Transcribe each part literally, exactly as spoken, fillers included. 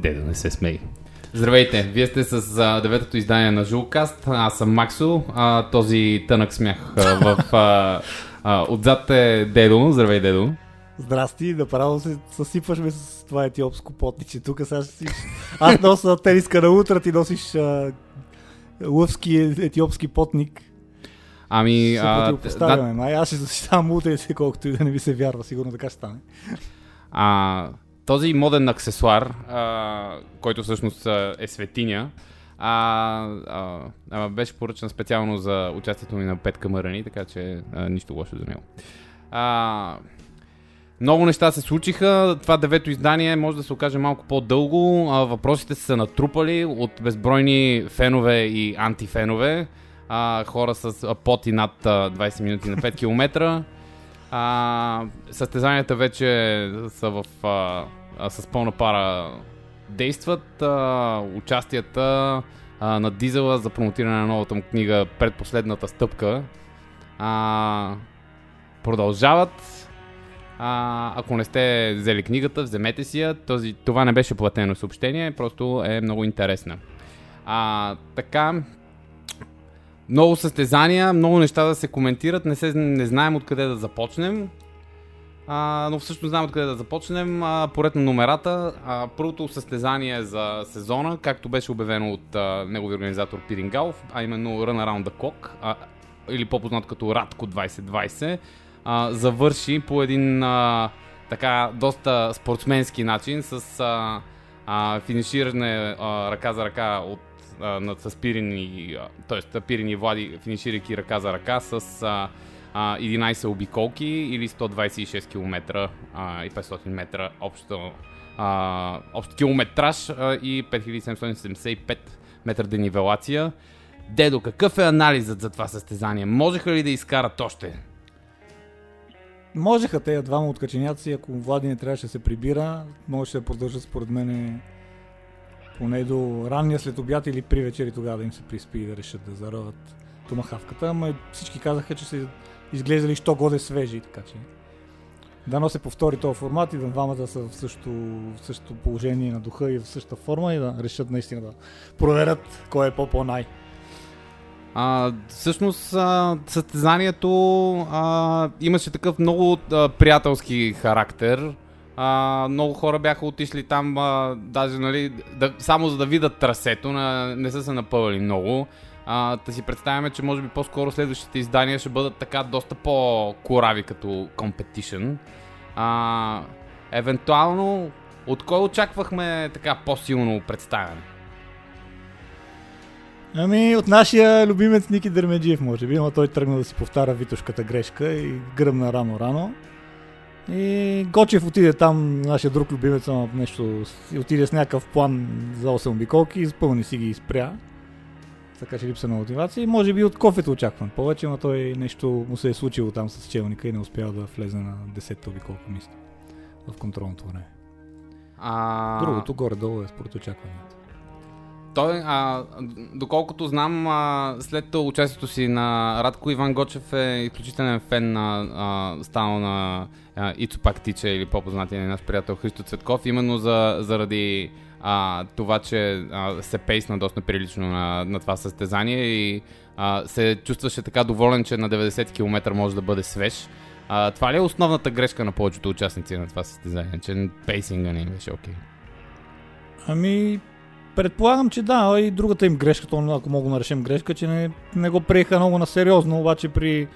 Де да не се смей. Здравейте, вие сте с а, деветото издание на Жилкаст. Аз съм Максо, а, този тънък смях а, в... А, а, отзад е Дедо. Здравей, Дедо. Здрасти, направо се съсипваш ме с това етиопско потниче. Тук сега си... Аз носа тениска на утра, ти носиш а, лъвски етиопски потник. Ами... Ще противопоставяме. Да... Ай, аз ще защитавам утрите, колкото и да не ви се вярва. Сигурно така ще стане. А... Този моден аксесуар, а, който всъщност е светиня, а, а, а, беше поръчан специално за участието ми на Петка Мърани, така че а, нищо лошо за него. А, много неща се случиха, това девето издание може да се окаже малко по-дълго, а, въпросите са натрупали от безбройни фенове и антифенове, а, хора с под и над двайсет минути на пет километра. А, състезанията вече са в, а, а, с пълна пара действат. А, участията а, на Дизела за промотиране на новата му книга "Предпоследната стъпка" а, продължават. А, ако не сте взели книгата, вземете си я. Този, това не беше платено съобщение, просто е много интересна. А, така... Много състезания, много неща да се коментират, не, се, не знаем откъде да започнем, а, но всъщност знаем откъде да започнем. А, поред на номерата, а, първото състезание за сезона, както беше обявено от а, негови организатор Пирин Галов, а именно Run Around the Clock, а, или по-познат като Радко двайсет двайсет, а, завърши по един а, така доста спортсменски начин с а, а, финиширане а, ръка за ръка от с Пирин и, т.е. Пирин и Влади, финиширайки ръка за ръка с а, а, единайсет обиколки или сто двайсет и шест километра а, и петстотин метра общо, а, общо километраж а, и пет хиляди седемстотин седемдесет и пет метра денивелация. Дедо, какъв е анализът за това състезание? Можеха ли да изкарат още? Можеха те двама откаченяци, ако Влади не трябваше да се прибира, можеше да продължат според мен поне до ранния след обяд или при вечери, тогава да им се приспи и да решат да зароват томахавката, ама всички казаха, че се изглеждали що годе свежи, така че дано се повтори този формат и да двамата са в същото, в същото положение на духа и в същата форма и да решат наистина да проверят кой е по-по-най. А, всъщност а, състезанието а, имаше такъв много а, приятелски характер. Uh, много хора бяха отишли там, uh, даже нали, да, само за да видят трасето, на, не са се напъвали много. Uh, да си представяме, че може би по-скоро следващите издания ще бъдат така доста по-корави като competition. Uh, евентуално, от кой очаквахме така по-силно представяне? Ами от нашия любимец Ники Дермеджиев може би, но той тръгна да си повтаря Витушката грешка и гръмна рано-рано. И Гочев отиде там, нашия друг любимец, на нещо, отиде с някакъв план за осем обиколки, изпълни си ги и спря. Така че липса на мотивация. И може би от Кофето очаквам повече, но той нещо му се е случило там с челника и не успял да влезе на десета обиколка, мисля, в контролното време. А... Другото горе-долу е според очакванията. Той, а, доколкото знам, а, след участието си на Радко, Иван Гочев е изключителен фен на а, станал на а, Ицо Пактиче или по-познатия наш приятел Христо Цветков, именно за, заради а, това, че а, се пейсна доста прилично на, на това състезание и а, се чувстваше така доволен, че на деветдесет километра може да бъде свеж. А, това ли е основната грешка на повечето участници на това състезание, че пейсинга не им беше окей? Okay? Ами... Предполагам, че да, и другата им грешка, то, ако мога да нарешим грешка, че не, не го приеха много на сериозно, обаче при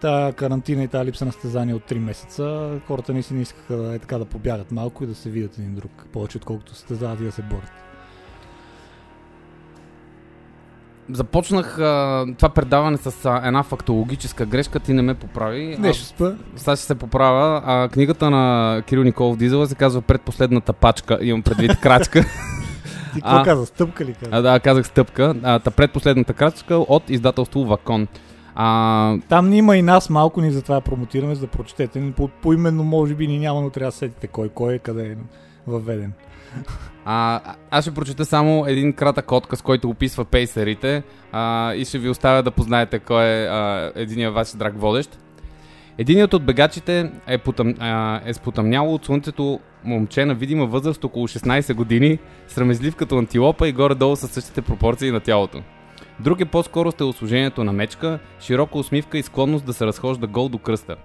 тази карантина и тази липса на състезание от три месеца, хората не си не искаха да, е така, да побягат малко и да се видят един друг, повече отколкото състезават и да се борят. Започнах това предаване с една фактологическа грешка, ти не ме поправи. Не, ще спа. Сега ще се поправя. Книгата на Кирил Николов Дизела се казва "Предпоследната пачка", имам предвид крачка. Ти какво каза? Стъпка ли каза? А, да, казах стъпка. А, та предпоследната крачка от издателство Вакон. А... Там има и нас малко, ни затова промотираме, за да прочетете. По, поименно може би ни няма, но трябва да сетите кой, кой е, къде е въведен. А, аз ще прочета само един кратък отказ, който описва пейсерите а, и ще ви оставя да познаете кой е единият ваш драг водещ. Единият от бегачите е, потъм, а, е спотъмняло от слънцето момче на видима възраст около шестнайсет години, срамезлив като антилопа и горе-долу със същите пропорции на тялото. Друг е по-скоро телосложението на мечка, широка усмивка и склонност да се разхожда гол до кръста.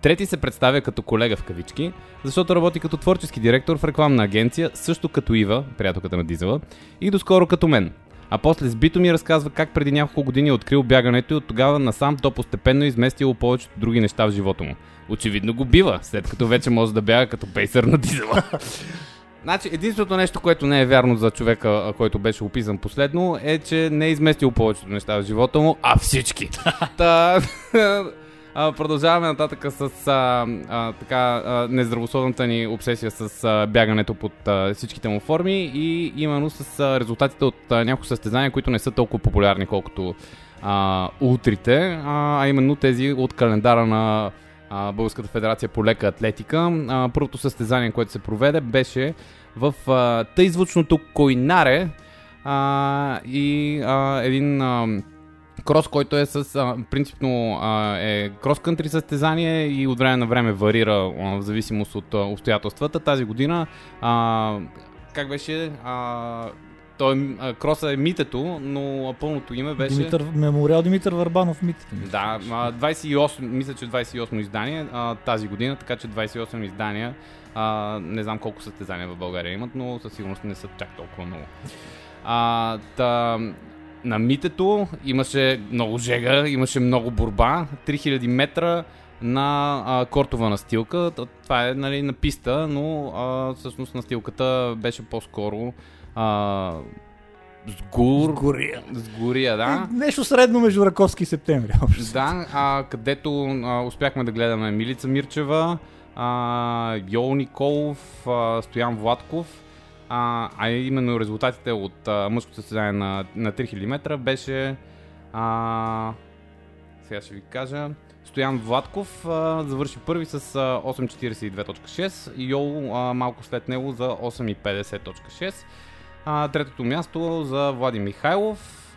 Трети се представя като колега в кавички, защото работи като творчески директор в рекламна агенция, също като Ива, приятелката на Дизела, и доскоро като мен. А после сбито ми разказва как преди няколко години е открил бягането и от тогава насам то постепенно изместило повечето други неща в живота му. Очевидно го бива, след като вече може да бяга като пейсър на Дизела. Значи, единственото нещо, което не е вярно за човека, който беше описан последно, е, че не е изместил повечето неща в живота му, а всички. Та... А, продължаваме нататък с а, а, така, а, нездравословната ни обсесия с а, бягането под а, всичките му форми и именно с а, резултатите от а, някои състезания, които не са толкова популярни, колкото а, утрите, а, а именно тези от календара на а, Българската федерация по лека атлетика. А, първото състезание, което се проведе, беше в а, тъй звучното Койнаре а, и а, един... А, крос, който е с а, принципно а, е крос-кънтри състезание и от време на време варира а, в зависимост от а, обстоятелствата. Тази година а, как беше а, той а, кроса е Митето, но пълното име беше Димитър, Мемориал Димитър Върбанов Мит. Да, а, двайсет и осем, мисля, че двайсет и осмо издание а, тази година, така че двайсет и осем издания. А, не знам колко състезания в България имат, но със сигурност не са чак толкова много. А, та... На Митето имаше много жега, имаше много борба, три хиляди метра на а, кортова настилка. Това е, нали, на писта, но а, всъщност настилката беше по-скоро а, с гор... с гория. С гория, да. Нещо средно между Раковски и Септември. Да, а, където а, успяхме да гледаме Милица Мирчева, а, Йол Николов, а, Стоян Владков. А, а именно резултатите от а, мъжкото състезание на, на три хиляди метра беше, а, сега ще ви кажа, Стоян Владков а, завърши първи с а, осем четирийсет и две точка шест и Йол а, малко след него за осем петдесет точка шест. А, третото място за Влади Михайлов,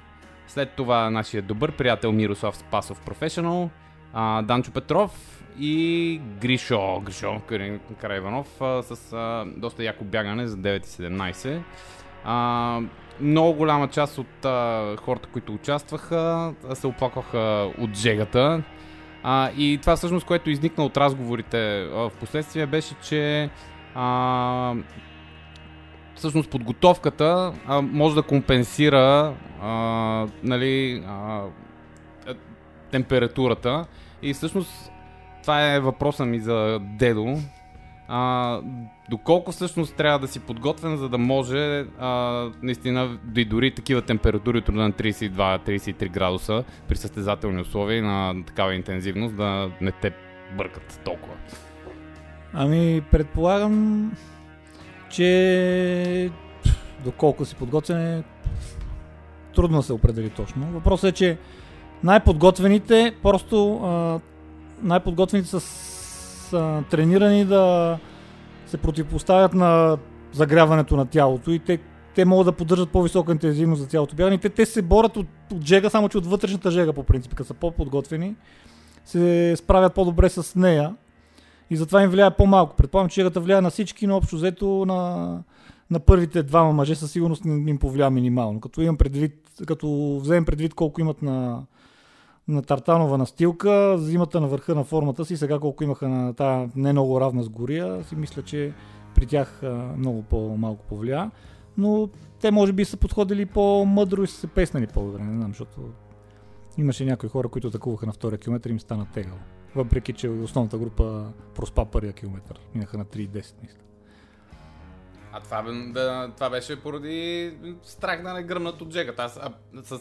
след това нашия добър приятел Мирослав Спасов Професионал, а, Данчо Петров и Гришо, Гришо Карайванов а, с а, доста яко бягане за девет седемнайсет. А, много голяма част от а, хората, които участваха, се оплакваха от жегата. А, и това всъщност, което изникна от разговорите а, в последствие, беше, че а, всъщност подготовката а, може да компенсира а, нали, а, температурата и всъщност това е въпросът ми за дедо. А, доколко всъщност трябва да си подготвен, за да може а, наистина да и дори такива температури от на трийсет и два трийсет и три градуса при състезателни условия на такава интензивност да не те бъркат толкова? Ами предполагам, че доколко си подготвен е трудно да се определи точно. Въпросът е, че най-подготвените просто... А, най-подготвените са, са тренирани да се противопоставят на загряването на тялото и те, те могат да поддържат по-висока интензивност за цялото бягане. Те, те се борят от, от жега, само че от вътрешната жега по принцип, като са по-подготвени, се справят по-добре с нея и затова им влияе по-малко. Предполагам, че жегата влияе на всички, но общо взето на, на първите двама мъже със сигурност им повлия минимално. Като имам предвид, като вземем предвид колко имат на... на тартанова настилка, зимата на върха на формата си, сега колко имаха на тая не много равна с гория, си мисля, че при тях много по-малко повлия, но те може би са подходили по-мъдро и са се песнали по-добре, не знам, защото имаше някои хора, които атакуваха на втория километр и им стана тегъл, въпреки че основната група проспа първия километр, минаха на три и десет, мисля. А това, да, това беше поради страх да не гръмнат от джегата. Аз а, с, а,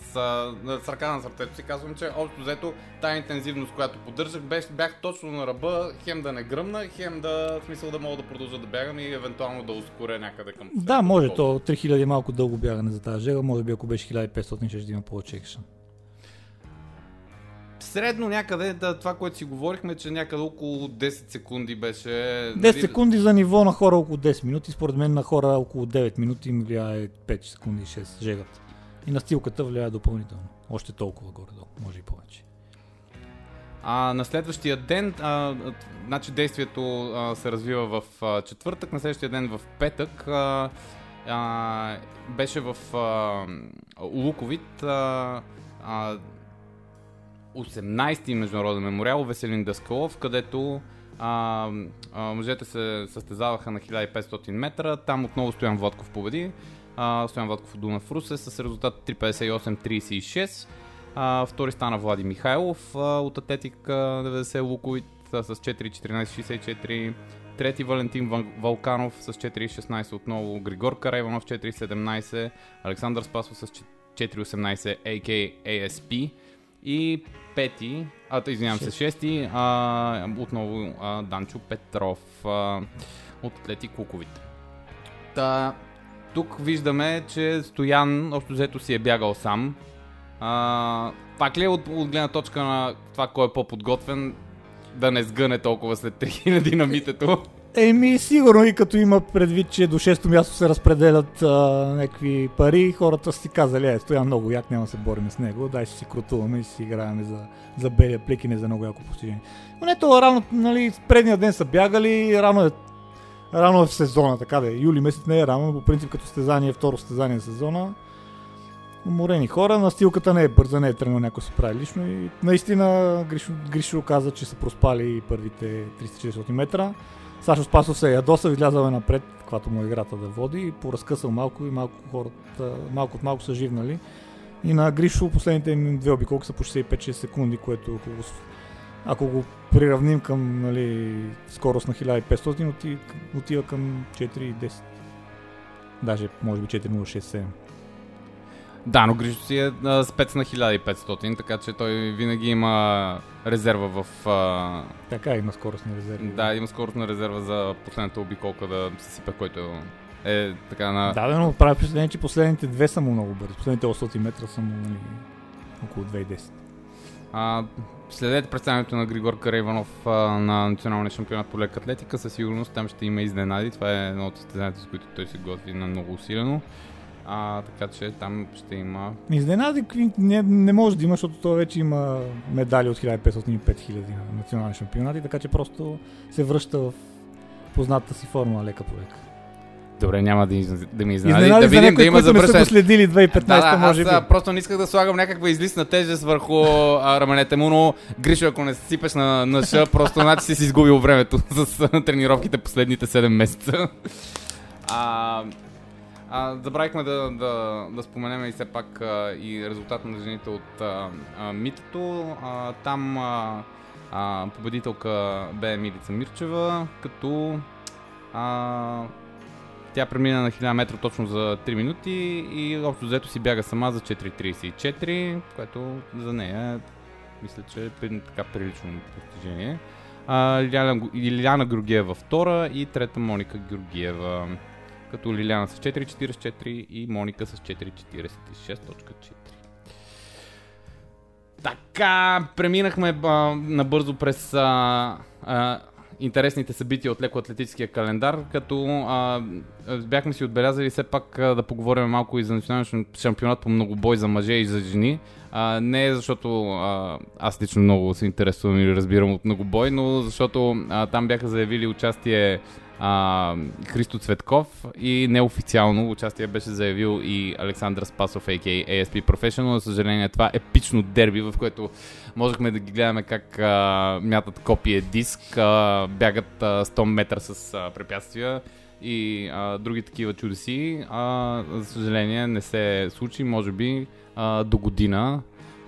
с ръка на сърцето си казвам, че общо взето тая интензивност, която поддържах, беше, бях точно на ръба, хем да не гръмна, хем да, в смисъл да мога да продължа да бягам и евентуално да ускоря някъде към... Да, може да то три хиляди малко дълго бягане за тази жега, може би ако беше хиляда и петстотин ще ще има повече екшън. Средно някъде, да, това, което си говорихме, че някъде около десет секунди беше... десет секунди за ниво на хора около десет минути, според мен на хора около девет минути им влияе пет секунди, шест жегата. И настилката влияе допълнително. Още толкова горе-долу, може и повече. А на следващия ден, а, значи действието а, се развива в а, четвъртък, на следващия ден в петък а, а, беше в а, Луковит а, а, осемнайсети международен мемориал Веселин Даскалов, където а, а, мъжете се състезаваха на хиляда и петстотин метра. Там отново Стоян Владков победи. А, Стоян Владков от Дунав Русе с резултат три петдесет и осем трийсет и шест. Uh, втори стана Влади Михайлов uh, от Атлетика деветдесет Луковит uh, с четири четиринайсет шейсет и четири. Трети Валентин Ван... Валканов с четири шестнайсет отново. Григор Карайванов четири седемнайсет. Александър Спасов с четири осемнайсет ей кей ей ес пи. И пети, а, извинявам се, шести uh, отново uh, Данчо Петров uh, от Атлетик Луковит. Та, тук виждаме, че Стоян общо взето си е бягал сам. Uh, пак ли е от, от гледна точка на това кой е по-подготвен да не сгъне толкова след три хиляди на митето? Еми сигурно, и като има предвид, че до шесто място се разпределят uh, някакви пари, хората си казали, е, Стоян много як, няма да се борим с него, дай ще си крутуваме и ще си играем за, за белия плик и не за много яко постижение. Но не това рано, нали, предния ден са бягали, рано е, рано е в сезона, така да е. Юли месец не е рано, но по принцип като стезание, второ стезание в сезона. Уморени хора, настилката не е бърза, не е тръгнал, някой се прави лично и наистина Гришо, Гришо каза, че са проспали първите триста и шейсет метра. Сашо Спасов се ядоса, излязал е напред, когато му играта да води и поразкъсал малко и малко, хората, малко от малко са живнали. И на Гришо последните две обиколки са по шейсет и пет шейсет секунди, което ако го, ако го приравним към, нали, скорост на хиляда и петстотин, отива към четири десет. Даже може би четири нула шейсет и седем. Да, но Гришо си е а, спец на хиляда и петстотин, така че той винаги има резерва в... А... Така, има скоростна резерва. Да, има скоростна резерва за последната обиколка да се сипе, който е така на... Да, но прави впечатление, че последните две са му много бързи. Последните осемстотин метра са му, нали, около две десет. А, следете представянето на Григор Карайванов а, на националния шампионат по лека атлетика. Със сигурност там ще има изненади. Това е едно от състезанията, с които той се готви на много усилено. А, така че там ще има... Изненади не, не може да има, защото той вече има медали от хиляда и петстотин и пет хиляди на национални шампионати, така че просто се връща в познатата си формула лека по лека. Добре, няма да, из... да ми изненади. Изненади да видим, за някои, да има които не са последили две хиляди и петнайсета, да, може би. Аз просто не исках да слагам някаква излишна тежест върху раменете му, но Гришо, ако не се сипеш на нъша, просто значи си си изгубил времето с тренировките последните седем месеца. А... А, забравихме да, да, да споменем и все пак а, и резултата на жените от а, а, митото. А, там а, а, победителка бе Милица Мирчева, като а, тя премина на хиляда метра точно за три минути и общо взето си бяга сама за четири трийсет и четири, което за нея мисля, че е така прилично постижение. А, Лиляна, Лиляна Георгиева втора и трета Моника Георгиева, като Лиляна с четири четирийсет и четири и Моника с четири четирийсет и шест точка четири. Така, преминахме а, набързо през а, а, интересните събития от лекоатлетическия календар, като а, бяхме си отбелязали все пак а, да поговорим малко и за национален шампионат по многобой за мъже и за жени. А, не защото а, аз лично много се интересувам и разбирам от многобой, но защото а, там бяха заявили участие Христо Цветков и неофициално участие беше заявил и Александър Спасов, ей кей ей ес пи Professional. За съжаление, това епично дерби, в което можехме да ги гледаме как а, мятат копие диск, а, бягат а, сто метра с а, препятствия и а, други такива чудеси. А, за съжаление, не се случи, може би а, до година.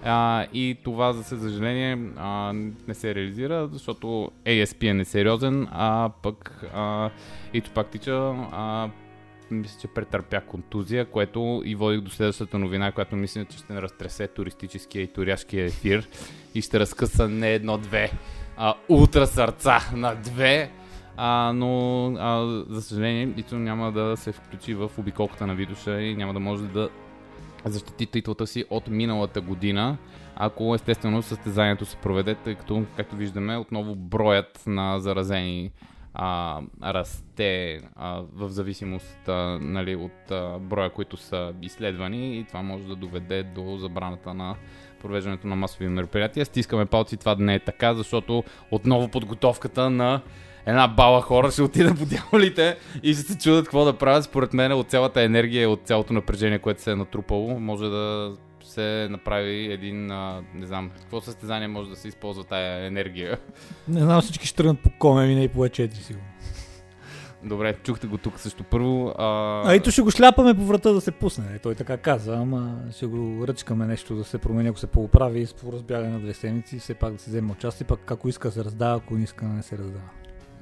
А, и това, за съжаление, а, не се реализира, защото ей ес пи е несериозен, а пък а, Ицо Пактича а, мисля, че претърпя контузия, което и водих до следващата новина, която мисля, че ще разтресе туристическия и туряшкия ефир и ще разкъса не едно-две, а ултра сърца на две, а, но а, за съжаление Ицо няма да се включи в обиколката на Видоша и няма да може да защити титлата си от миналата година, ако естествено състезанието се проведе, тъй като, както виждаме, отново броят на заразени а, расте а, в зависимост а, нали, от а, броя, които са изследвани, и това може да доведе до забраната на провеждането на масови мероприятия. Стискаме палци това да не е така, защото отново подготовката на една бала хора ще отида по дяволите и ще се чудят какво да правят. Според мен от цялата енергия, от цялото напрежение, което се е натрупало, може да се направи един, а, не знам, какво състезание може да се използва тая енергия. Не знам, всички ще тръгнат по коме, мине и по Е4 сигурно. Добре, чухте го тук също първо. А... а ито ще го шляпаме по врата да се пусне. Той така каза, ама ще го ръчкаме нещо да се промени, ако се поуправи, и по разбягане на две седмици, все пак да се вземе участие, пак ако иска се раздава, ако не иска не се раздава.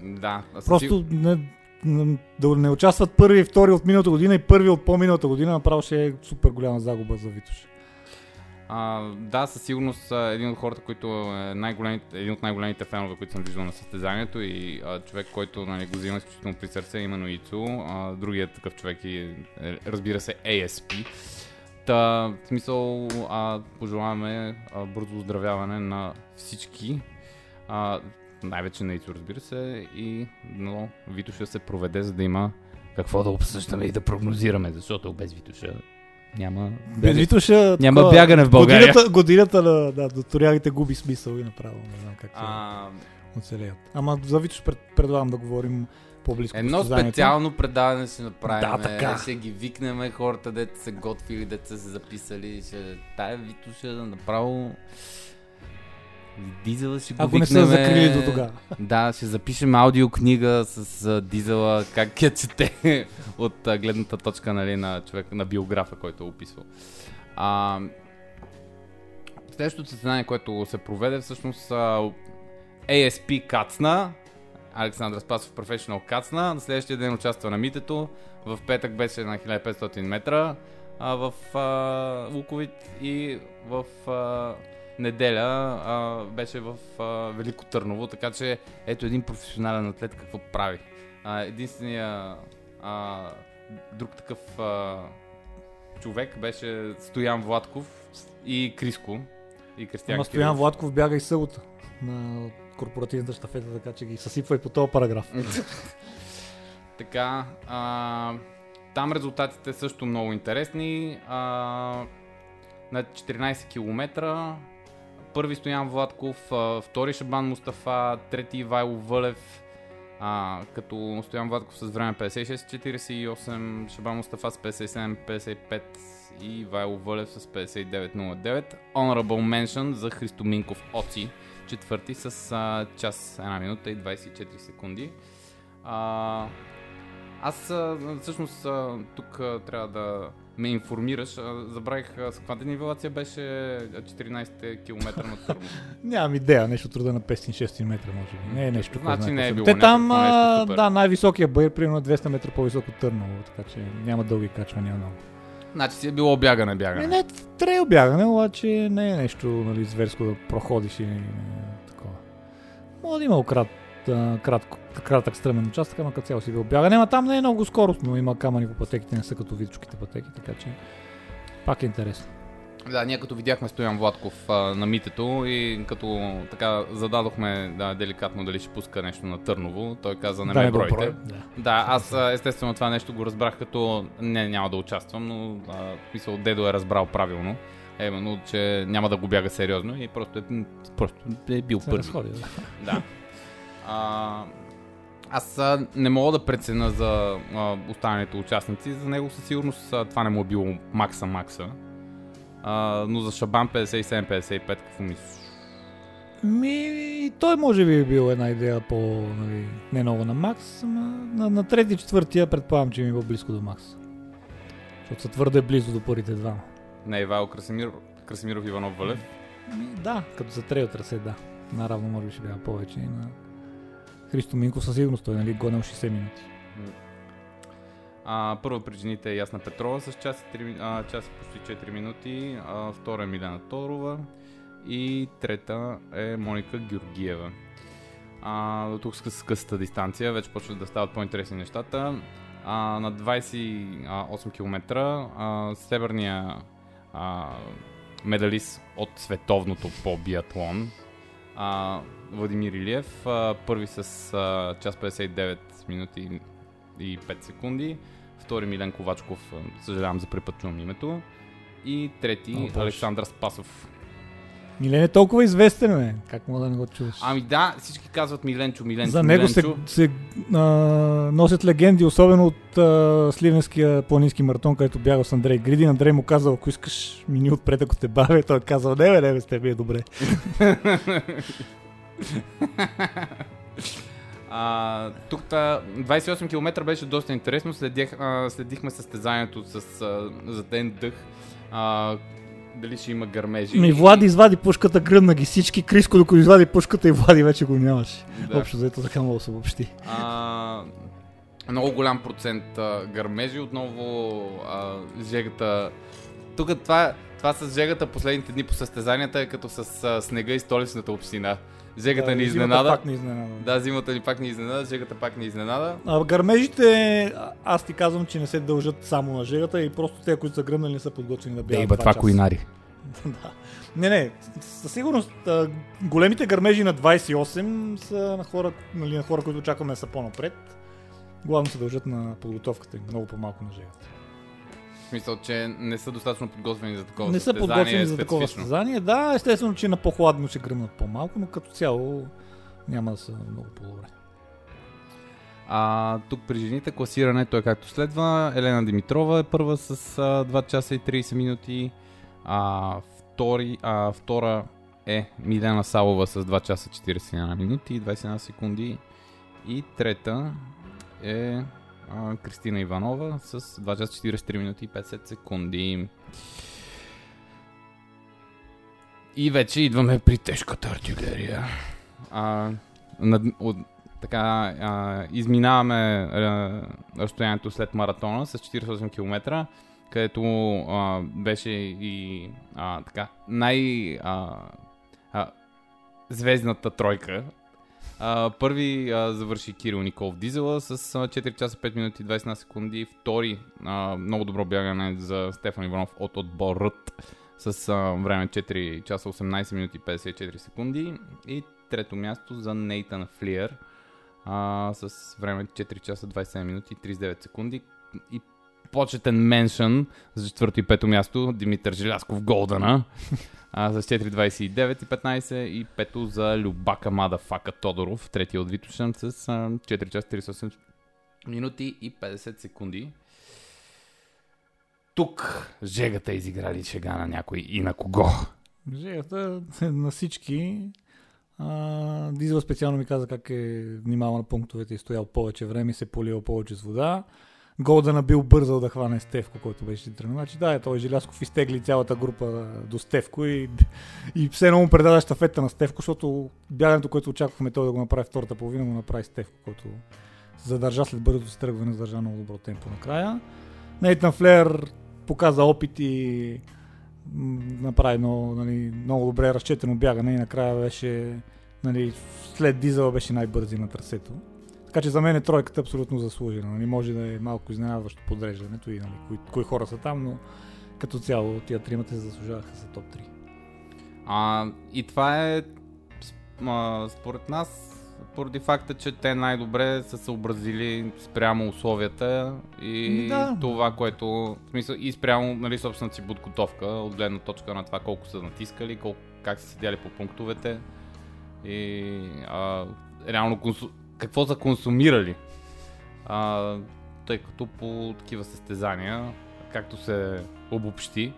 Да, просто не, не, да не участват първи и втори от миналата година и първи от по-миналата година, направо ще е супер голяма загуба за Витош. А, да, със сигурност един от хората, който е най-големите, един от най-големите фенове, които съм виждал на състезанието, и а, човек, който нали, го взима изключително при сърце, именно Ицу. А, другият такъв човек е, разбира се, Ей Ес Пи. Та, в смисъл, а, пожелаваме а, бързо оздравяване на всички. А, най-вече на Ицу, разбира се, и но Витоша ще се проведе, за да има какво да обсъждаме и да прогнозираме, защото без Витоша няма, без Витоша, няма такова, бягане в България. Годината, годината на да, доторягите губи смисъл и направо, не знам как а... се оцелеят. Ама за Витош пред, предлагам да говорим по-близко. Едно специално предаване ще направим, да, така. Ще ги викнеме хората, дето се готвили, дето се записали, ще... тая Витоша да направо... Дизела ще го викнем. Закрили до тогава. Да, ще запишем аудиокнига с а, Дизела, как я чете от а, гледната точка нали, на човека, на биографа, който е описвал. А, следващото състезание, което се проведе, всъщност а, Ей Ес Пи кацна, Александър Спасов Professional кацна, на следващия ден участва на митето, в петък беше на хиляда и петстотин метра а, в а, Луковит, и в... А, неделя а, беше в а, Велико Търново, така че ето един професионален атлет какво прави. А, единствения а, друг такъв а, човек беше Стоян Владков и Криско. И Кристиан Ама Кирилов. Стоян Владков бяга и събота на корпоративната щафета, така че ги съсипва и по този параграф. Така, а, там резултатите също много интересни. А, на четиринайсет километра първи Стоян Владков, втори Шабан Мустафа, трети Ивайло Вълев, а, като Стоян Владков с време петдесет и шест четирийсет и осем, Шабан Мустафа с петдесет и седем петдесет и пет и Ивайло Вълев с петдесет и девет нула девет. Honorable Mention за Христо Минков Оци, четвърти с а, час, една минута и двайсет и четири секунди. А, аз всъщност тук трябва да ме информираш. Забравих с каква денивелация беше четиринайсет километра на Търново. Нямам идея, нещо труда на петстотин шестстотин метра може би. Не е нещо. Значи не е било. Те там, да, най-високия баир, примерно двеста метра по-високо от Търново, така че няма дълги качвания много. Значи си е било бягане, бягане. Не, не трейл бягане, обаче не е нещо нали, зверско да проходиш и такова. Може да има украт. Кратко, кратък стръмен участък, ама като цяло си бил бягане, ама там не е много скоростно, има камъни по пътеките, не са като Витошките пътеки, така че пак е интересно. Да, ние като видяхме Стоян Владков а, на митето и като така зададохме да, деликатно дали ще пуска нещо на Търново, той каза не да, ме бройте. Брой, да. да, аз естествено това нещо го разбрах като не, няма да участвам, но в смисъл дедо е разбрал правилно. Е, именно, че няма да го бяга сериозно и просто е, просто е бил първи. Да. А, аз не мога да преценя за а, останалите участници. За него със сигурност а, това не му е било макса-макса. А, но за Шабан петдесет и седем петдесет и пет какво мислиш? Ми, той може би е бил една идея по... Нали, не много на макс, ама на, на трети и четвъртия предполагам, че ми е било близко до макс. Защото са твърде близо до първите двама. Не, Ивайло Красимир, Красимиров Иванов Валев? Ми, да, като за трети от ръце, да. Наравно може би ще бяха повече и на... Христо Минков със сигурност той, нали, гонел шейсет минути. А, първа при жените е Ясна Петрова с час и, три, а, час и почти четири минути, а, втора е Милена Торова и трета е Моника Георгиева. А, до тук с късата дистанция вече почват да стават по-интересни нещата. А, на двайсет и осем километра а, северния а, медалист от световното по биатлон а, Владимир Илиев, а, първи с а, час петдесет и девет минути и пет секунди, втори Милен Ковачков, а, съжалявам за препътвам името, и трети О, Александър Спасов. Милен е толкова известен, бе. Как мога да не го чуваш? Ами да, всички казват Миленчо, Миленчо, За него Миленчо. се, се а, носят легенди, особено от а, Сливенския планински маратон, където бягал с Андрей Гридин. Андрей му казал, ако искаш мини отпред, ако те бавя, той казал, не бе, не бе, с тебе е добре. а, тук двадесет и осем км беше доста интересно. Следих, а, следихме състезанието с а, заден дъх. А, дали ще има гърмежи. Ми Влади извади пушката, гръмна ги всички. Криско, докато извади пушката и Влади вече го нямаше. Да. Общо заето така мога да се обобщи. А, много голям процент а, гърмежи. Отново а, жегата. Тук това, това с жегата последните дни по състезанията е като с а, снега и столичната община. Жегата да, ни изненада. Пак не изненада. Да, зимата ни пак не изненада, жегата пак не изненада. А, гърмежите, аз ти казвам, че не се дължат само на жегата и просто те, които са гръмнали, не са подготвени да бягат. Ей, бе, това кулинари. Да. Не, не, със сигурност а, големите гърмежи на двадесет и осем са на хора, нали, на хора, които очакваме да са по-напред. Главно се дължат на подготовката, много по-малко на жегата. Мисля, че не са достатъчно подготвени за такова не състезание. Не са подготвени за такова състезание, да, естествено, че на по-хладно ще гръмнат по-малко, но като цяло няма да са много по-добре. А, тук при жените класирането е както следва. Елена Димитрова е първа с а, два часа и тридесет минути. А, втори, а, втора е Милена Салова с два часа и четиридесет и една минути и двадесет и една секунди. И трета е... Кристина Иванова с два часа четиридесет и три минути и петдесет секунди. И вече идваме при тежката артилерия. А, над, от, така, а, изминаваме разстоянието след маратона с четиридесет и осем км, където а, беше и а, така, най- а, а, звездната тройка. Uh, първи uh, завърши Кирил Николов Дизела с uh, четири часа пет минути и двадесет и една секунди. Втори, uh, много добро бягане за Стефан Иванов от отборът с uh, време четири часа осемнадесет минути и петдесет и четири секунди. И трето място за Нейтан Флиер uh, с време четири часа двадесет и седем минути и тридесет и девет секунди. И почетен меншън за четвърто и пето място Димитър Желясков Голдена. А, с четири двадесет и девет и петнадесет и пето за Любака Мадафака Тодоров, третия от Витошен с а, четири часа тридесет и осем минути и петдесет секунди. Тук жегата изиграли шега на някой и на кого? Жегата на всички. А, Дизел специално ми каза как е внимавал на пунктовете и стоял повече време и се полил повече с вода. Голдена бил бързал да хване Стевко, който беше трениран. Значи да, е, той Желясков изтегли цялата група до Стевко и, и все едно му предаде щафета на Стевко, защото бягането, което очаквахме той да го направи втората половина, му направи Стевко, който задържа след бързото си тръгване, задържа много добро темпо накрая. Нейтан Флеер показа опит и направи много, нали, много добре разчетено бягане и накрая беше, нали, след Дизела беше най-бързи на трасето. Така че за мен е тройката абсолютно заслужена. Нали? Може да е малко изненадващо подреждането и нали, кои, кои хора са там, но като цяло тия тримата се заслужаваха за топ три. А, и това е а, според нас, поради факта, че те най-добре са съобразили спрямо условията и да. Това, което, в смисъл, и спрямо нали, собствената си подготовка, от гледна точка на това колко са натискали, колко, как са седяли по пунктовете и а, реално консу... какво са консумирали, а, тъй като по такива състезания, както се обобщи,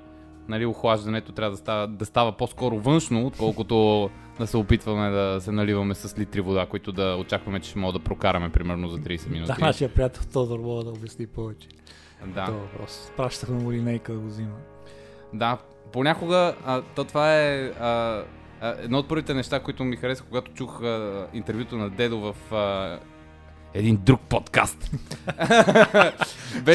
нали, охлаждането трябва да става, да става по-скоро външно, отколкото да се опитваме да се наливаме с литри вода, които да очакваме, че ще мога да прокараме примерно за тридесет минути. Да, нашия приятел Тодор мога да обясни повече. Да. Това въпрос. Пращахме му линейка да го взима. Да, понякога а, то това е... А, едно от първите неща, които ми хареса, когато чух а, интервюто на Дедо в а, един друг подкаст.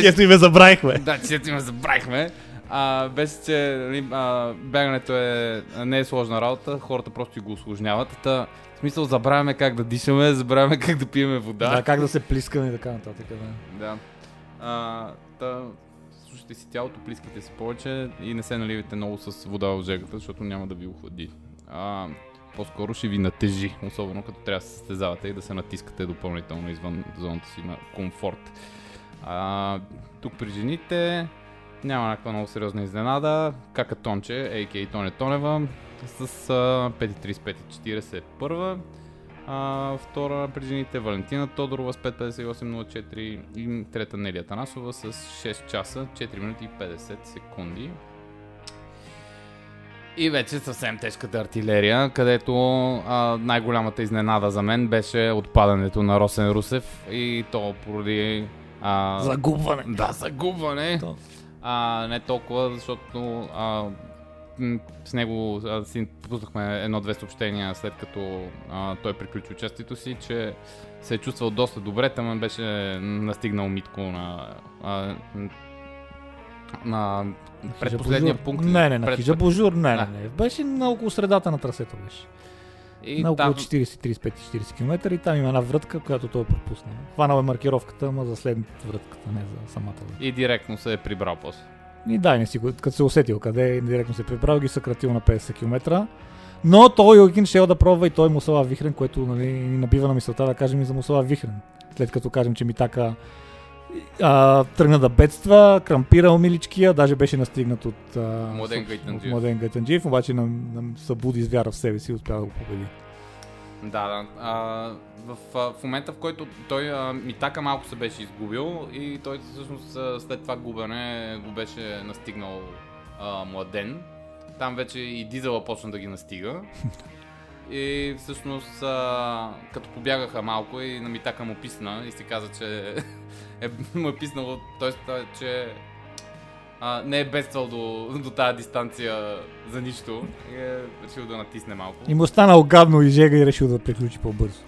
Чето и ме забравихме. Да, чето и ме забравихме. А, беше, че а, бягането е, не е сложна работа, хората просто го усложняват. Та, в смисъл, забравяме как да дишаме, забравяме как да пиеме вода. Да, как да се плискаме и така нататък. Да. Да. А, та... Слушайте си тялото, плискате си повече и не се наливайте много с вода в жегата, защото няма да ви охлади. А, по-скоро ще ви натежи, особено като трябва да се състезавате и да се натискате допълнително извън зоната си на комфорт. А, тук при жените няма някаква много сериозна изненада. Кака Тонче, ей кей Тоне Тонева, с пет трийсет и пет четирийсет първа. А, втора при жените Валентина Тодорова с пет петдесет и осем нула четири и трета Нелия Танасова с шест часа, четири минути и петдесет секунди. И вече съвсем тежката артилерия, където а, най-голямата изненада за мен беше отпадането на Росен Русев и то поради... А, загубване. Да, загубване. То. А, не толкова, защото а, с него а, си пуснахме едно-две съобщения, след като а, той приключи участието си, че се е чувствал доста добре, там беше настигнал митко на... А, на предпоследния пункт. Не, не, на Хижа Божур, не, не, не. Беше на около средата на трасето беше. И на около там... четирийсет, трийсет и пет, четирийсет километра и там има една врътка, която той е пропуснал. Хванал е маркировката, ама за след врътката, не за самата врътка. И директно се е прибрал после. И да, не си, като се усетил къде, директно се е прибрал, ги съкратил на петдесет километра. Но той Йогин ще е да пробва и той Мусала Вихрен, което нали, набива на мисълта да кажем и за Мусала Вихрен. След като кажем, че ми така А, тръгна да бедства, крампирал миличкия, даже беше настигнат от а, Младен Гайтанджиев, обаче нам, нам събуди с вяра в себе си и успя да го победи. Да, да. А, в, в момента, в който той а, Митака малко се беше изгубил и той всъщност след това губене го беше настигнал а, Младен. Там вече и Дизела почна да ги настига. И всъщност а, като побягаха малко и на Митака му писна и си каза, че е, му е писнало, т.е. че а, не е бедствал до, до тази дистанция за нищо и е решил да натисне малко. И му станал гадно и жега и решил да приключи по-бързо.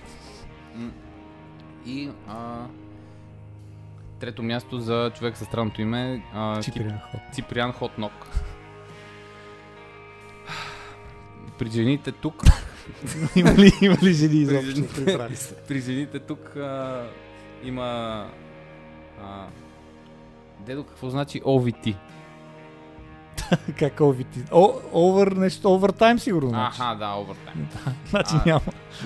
И а, трето място за човек със странното име а, Циприан, Хот. Циприан Хотнок. При жените тук... има, ли, има ли жени изобщо? При, при жените тук а, има... А, дедо, какво значи О В Т? Как О В Т? Over, нещо, overtime сигурно значи. Аха, да, overtime. Да, значи а, няма.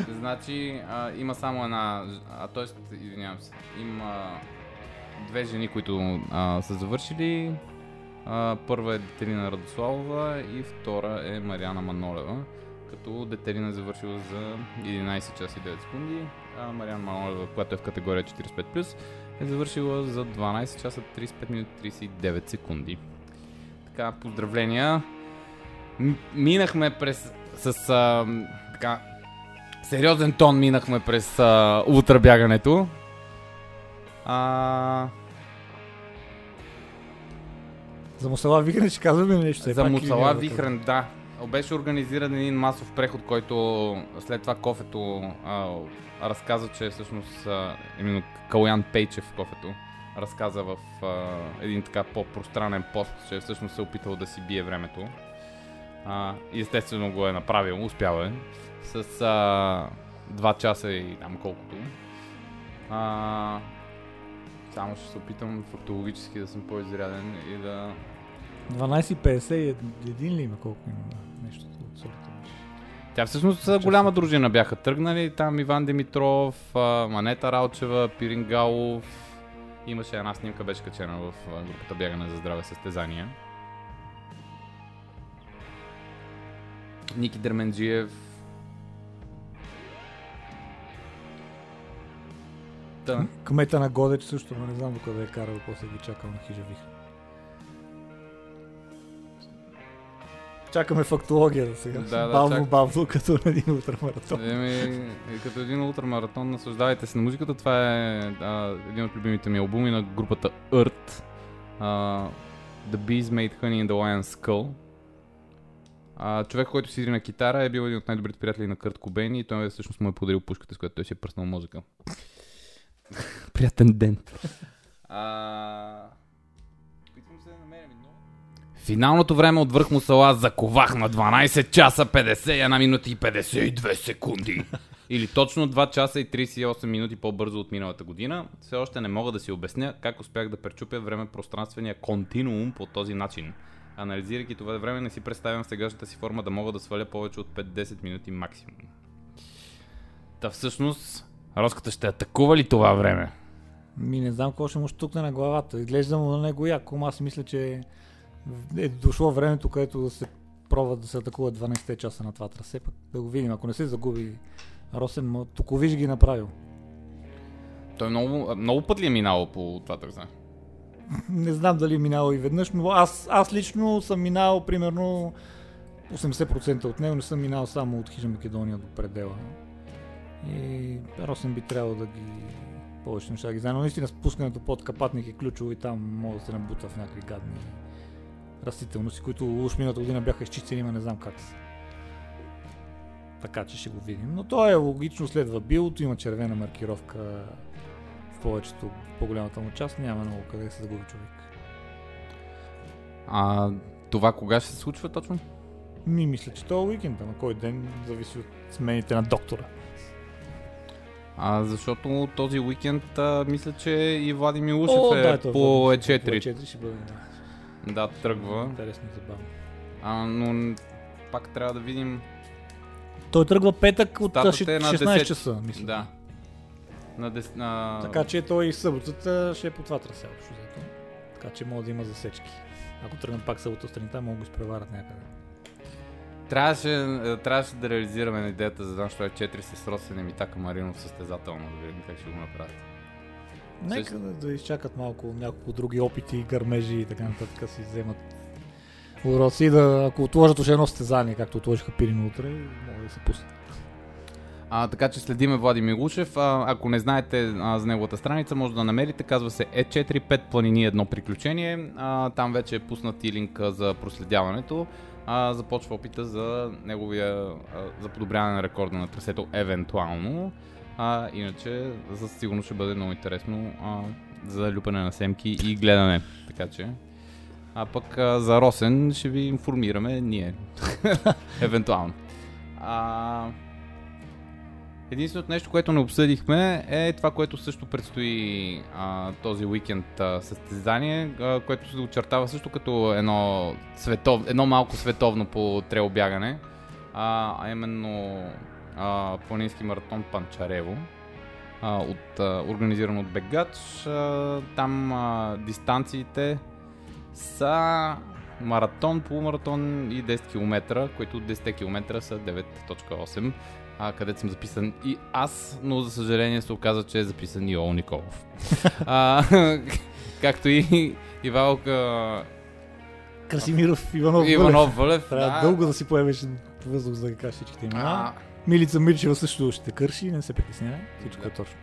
Значи а, има само една... А, т.е. извинявам се. Има две жени, които а, са завършили. А, първа е Детелина Радославова и втора е Мариана Манолева. Като Детелина е завършила за единайсет часа и девет секунди, а Мариана Манолева, която е в категория четирийсет и пет плюс, е завършила за дванайсет часа, трийсет и пет минути и трийсет и девет секунди. Така, поздравления! М- минахме през... с... А, така... сериозен тон минахме през а, ултрабягането. А... За Мусала Вихрен ще казваме нещо. За Мусала Вихрен, да. Беше организиран един масов преход, който след това Кофето а, разказа, че всъщност а, именно Калоян Пейчев Кофето разказа в а, един така по-пространен пост, че всъщност се опитал да си бие времето. А, естествено го е направил, успява е, с а, два часа и там колкото. А, само ще се опитам фактологически да съм по-изряден и да... дванайсет петдесет и един ли има, колко има нещо от сорта? Тя всъщност голяма дружина бяха тръгнали, там Иван Димитров, Манета Ралчева, Пирин Галов, имаше една снимка, беше качена в групата Бягане за здраве състезания. Ники Дерменджиев. Да. Кмета на Годеч също, но не знам докъде е карал, после ги чакал на Хижа Вихрен. Чакаме фактологията сега. Да, да, бавно, чак... бавно, като един ултрамаратон. Еми, като един ултрамаратон, наслаждавайте се на музиката. Това е а, един от любимите ми албуми на групата Earth. Uh, The Bees Made Honey in the Lion's Skull. Uh, човек, който сидри на китара, е бил един от най-добрите приятели на Кърт Кобейн и той всъщност му е подарил пушката, с която той си е пръснал мозъка. Приятен ден. Uh... Финалното време от върх Мусала заковах на дванайсет часа, петдесет и една минута и петдесет и две секунди. Или точно два часа и трийсет и осем минути по-бързо от миналата година. Все още не мога да си обясня как успях да пречупя време-пространствения континуум по този начин. Анализирайки това време, не си представям в сегашната си форма да мога да сваля повече от пет до десет минути максимум. Та всъщност, Роската ще атакува ли това време? Ми не знам какво ще му штукне на главата. Изглежда му на него яко. Аз мисля, че е дошло времето, където да се пробват да се атакуват дванайсетте часа на това трасе. Пък да го видим. Ако не се загуби Росен, току виж ги направил. Той много, много път ли е минало по това трасе? Не знам дали е минало и веднъж, но аз, аз лично съм минал примерно осемдесет процента от него, не съм минал само от Хижа Македония до предела. И Росен би трябвало да ги повече неща да ги знае, но наистина спускането под Капатник е ключово и там може да се набута в някакви гадни растителности, които уж миналата година бяха изчистени, но не знам как са. Така че ще го видим, но то е логично, следва билото, има червена маркировка в повечето, по-голямата му част, няма много къде се загуби човек. А това кога ще се случва точно? Ми мисля, че това е уикенда, на кой ден зависи от смените на доктора. А защото този уикенд а, мисля, че и Влади Милушев О, е да, по Е4. По Е4 ще бъде. Да, тръгва. Интересно, забавно. А, но пак трябва да видим. Той тръгва петък от шестнайсет часа, мисля. Да. На дес... на... Така че той и съботата ще е по това трасе. Така че мога да има засечки. Ако тръгна пак събота сутринта, мога да го изпреварят някъде. Трябваше, трябваше да реализираме идеята за нашото Е4 с Росен и Митака Маринов състезателно, да видим как ще го направят. Нека Също... да изчакат малко няколко други опити, гърмежи и така нататък, си вземат уроци, да, ако отложат още едно състезание, както отложиха Пирин утре, може да се пуснат. А, така че следиме Влади Милушев. А, ако не знаете а, за неговата страница, може да намерите. Казва се Е4, пет планини, едно приключение. А, там вече е пуснат и линка за проследяването. А, започва опита за неговия а, за подобряване на рекорда на трасето, евентуално. А, иначе със сигурност ще бъде много интересно а, за люпане на семки и гледане. Така че. А пък а, за Росен ще ви информираме ние. евентуално. А... Единственото нещо, което не обсъдихме, е това, което също предстои а, този уикенд а, състезание, а, което се очертава също като едно, светов, едно малко световно по трейл бягане, а, а именно а, планински маратон Панчарево, а, от, а, организиран от Бегач. А, там а, дистанциите са маратон, полумаратон и десет километра, които десет километра са девет цяло осем. А, където съм записан и аз, но за съжаление се оказа, че е записан и Ол Николов. а, както и Ивал Красимиров Иванов, Иванов Вълев. Трябва да. Дълго да си поемеш въздух, за да кажеш всичките имена. А... Милица Мирчева също ще те кърши, не се притеснява, всичко да. Е точно.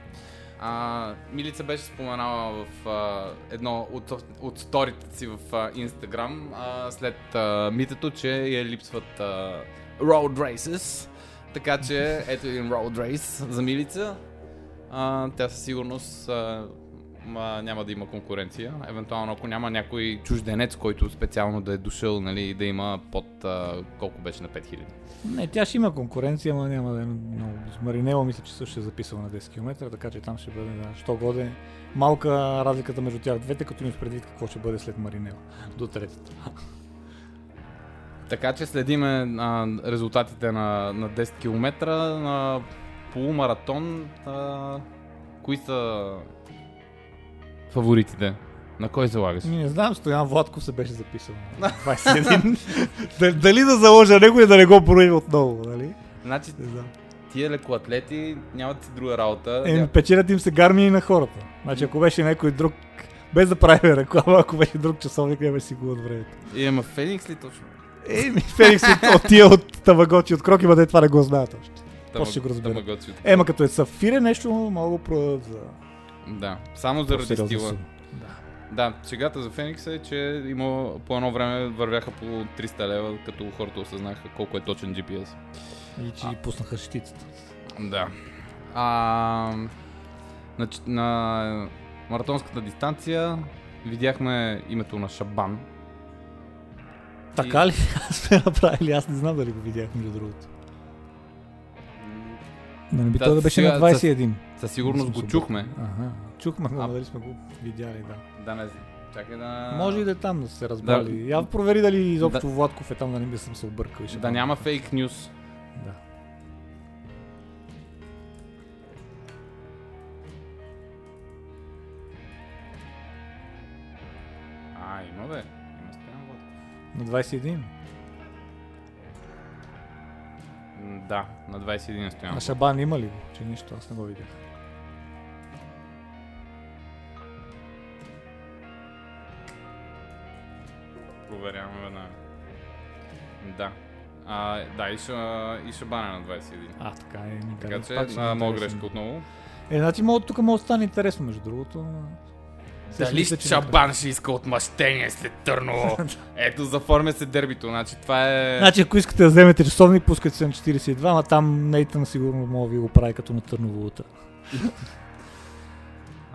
А, Милица беше споменала в а, едно от, от сторите си в а, Инстаграм, а, след а, митето, че я липсват а, Road Races. Така че ето един Road Race за Милица. А, тя със сигурност а, ма, няма да има конкуренция. Евентуално ако няма някой чужденец, който специално да е дошъл, нали, да има под а, колко беше на пет хиляди. Не, тя ще има конкуренция, но няма да е много. Маринела мисля, че също ще е записала на десет километра, така че там ще бъде на що годе. Малка разликата между тях двете, като ни предвид какво ще бъде след Маринела до третата. Така че следиме а, резултатите на, на десет километра, на полумаратон. А, кои са фаворитите? На кой залагаш? Не знам, Стоян Владков се беше записал на двайсет и един. Дали да заложа него и да не го броим отново, нали? Значи, тия лекоатлети нямат си друга работа. Е, печелят им се гармини на хората. Значи, ако беше някой друг, без да правим реклама, ако беше друг часовник, не беше си го от времето. И ама Феникс ли точно? Еми, Феникс от тия от Тамагочи от Крок, има да е това не го знаят още. Тама, ще го разбира. Ема като е сафире нещо, мога да продадат за... Да, само заради стила. Да. Да, шегата за Феникс е, че има, по едно време вървяха по триста лева, като хората осъзнаха колко е точен джи пи ес. И че а... пуснаха щитата. Да. А... На, на маратонската дистанция видяхме името на Шабан. Така ли? Аз сме направили, аз не знам дали го видях между другото. Да не би да, той да беше сега, на двайсет и един. Със сигурност го чубър. чухме. Ага, чухме, но дали сме го видяли, да. Да, не знам. Чакай да... Може и да е там, но се разбрали. Да. Я провери дали изобщо да... Владков е там, да не би съм се объркал. Да няма фейк нюс. Да. А, има бе. Има Стоян Владков. На двайсет и един? Да, на двайсет и един Стоян. На Шабан има ли го? Че нищо, аз не го видях. Проверяваме веднага. Да. А, да, и, ша, и Шабан е на двайсет и един. А, така е. Така че, пак, а, мога грешка отново. Е, значи мога, тук може да стане интересно, между другото. Дали Шабан ще иска отмъщение след Търново? Ето, заформя се дербито. Значи, това е... Значи, ако искате да вземете часовник, пускате се на четирийсет и два, а там Нейтън сигурно мога да ви го прави като на Търноволута.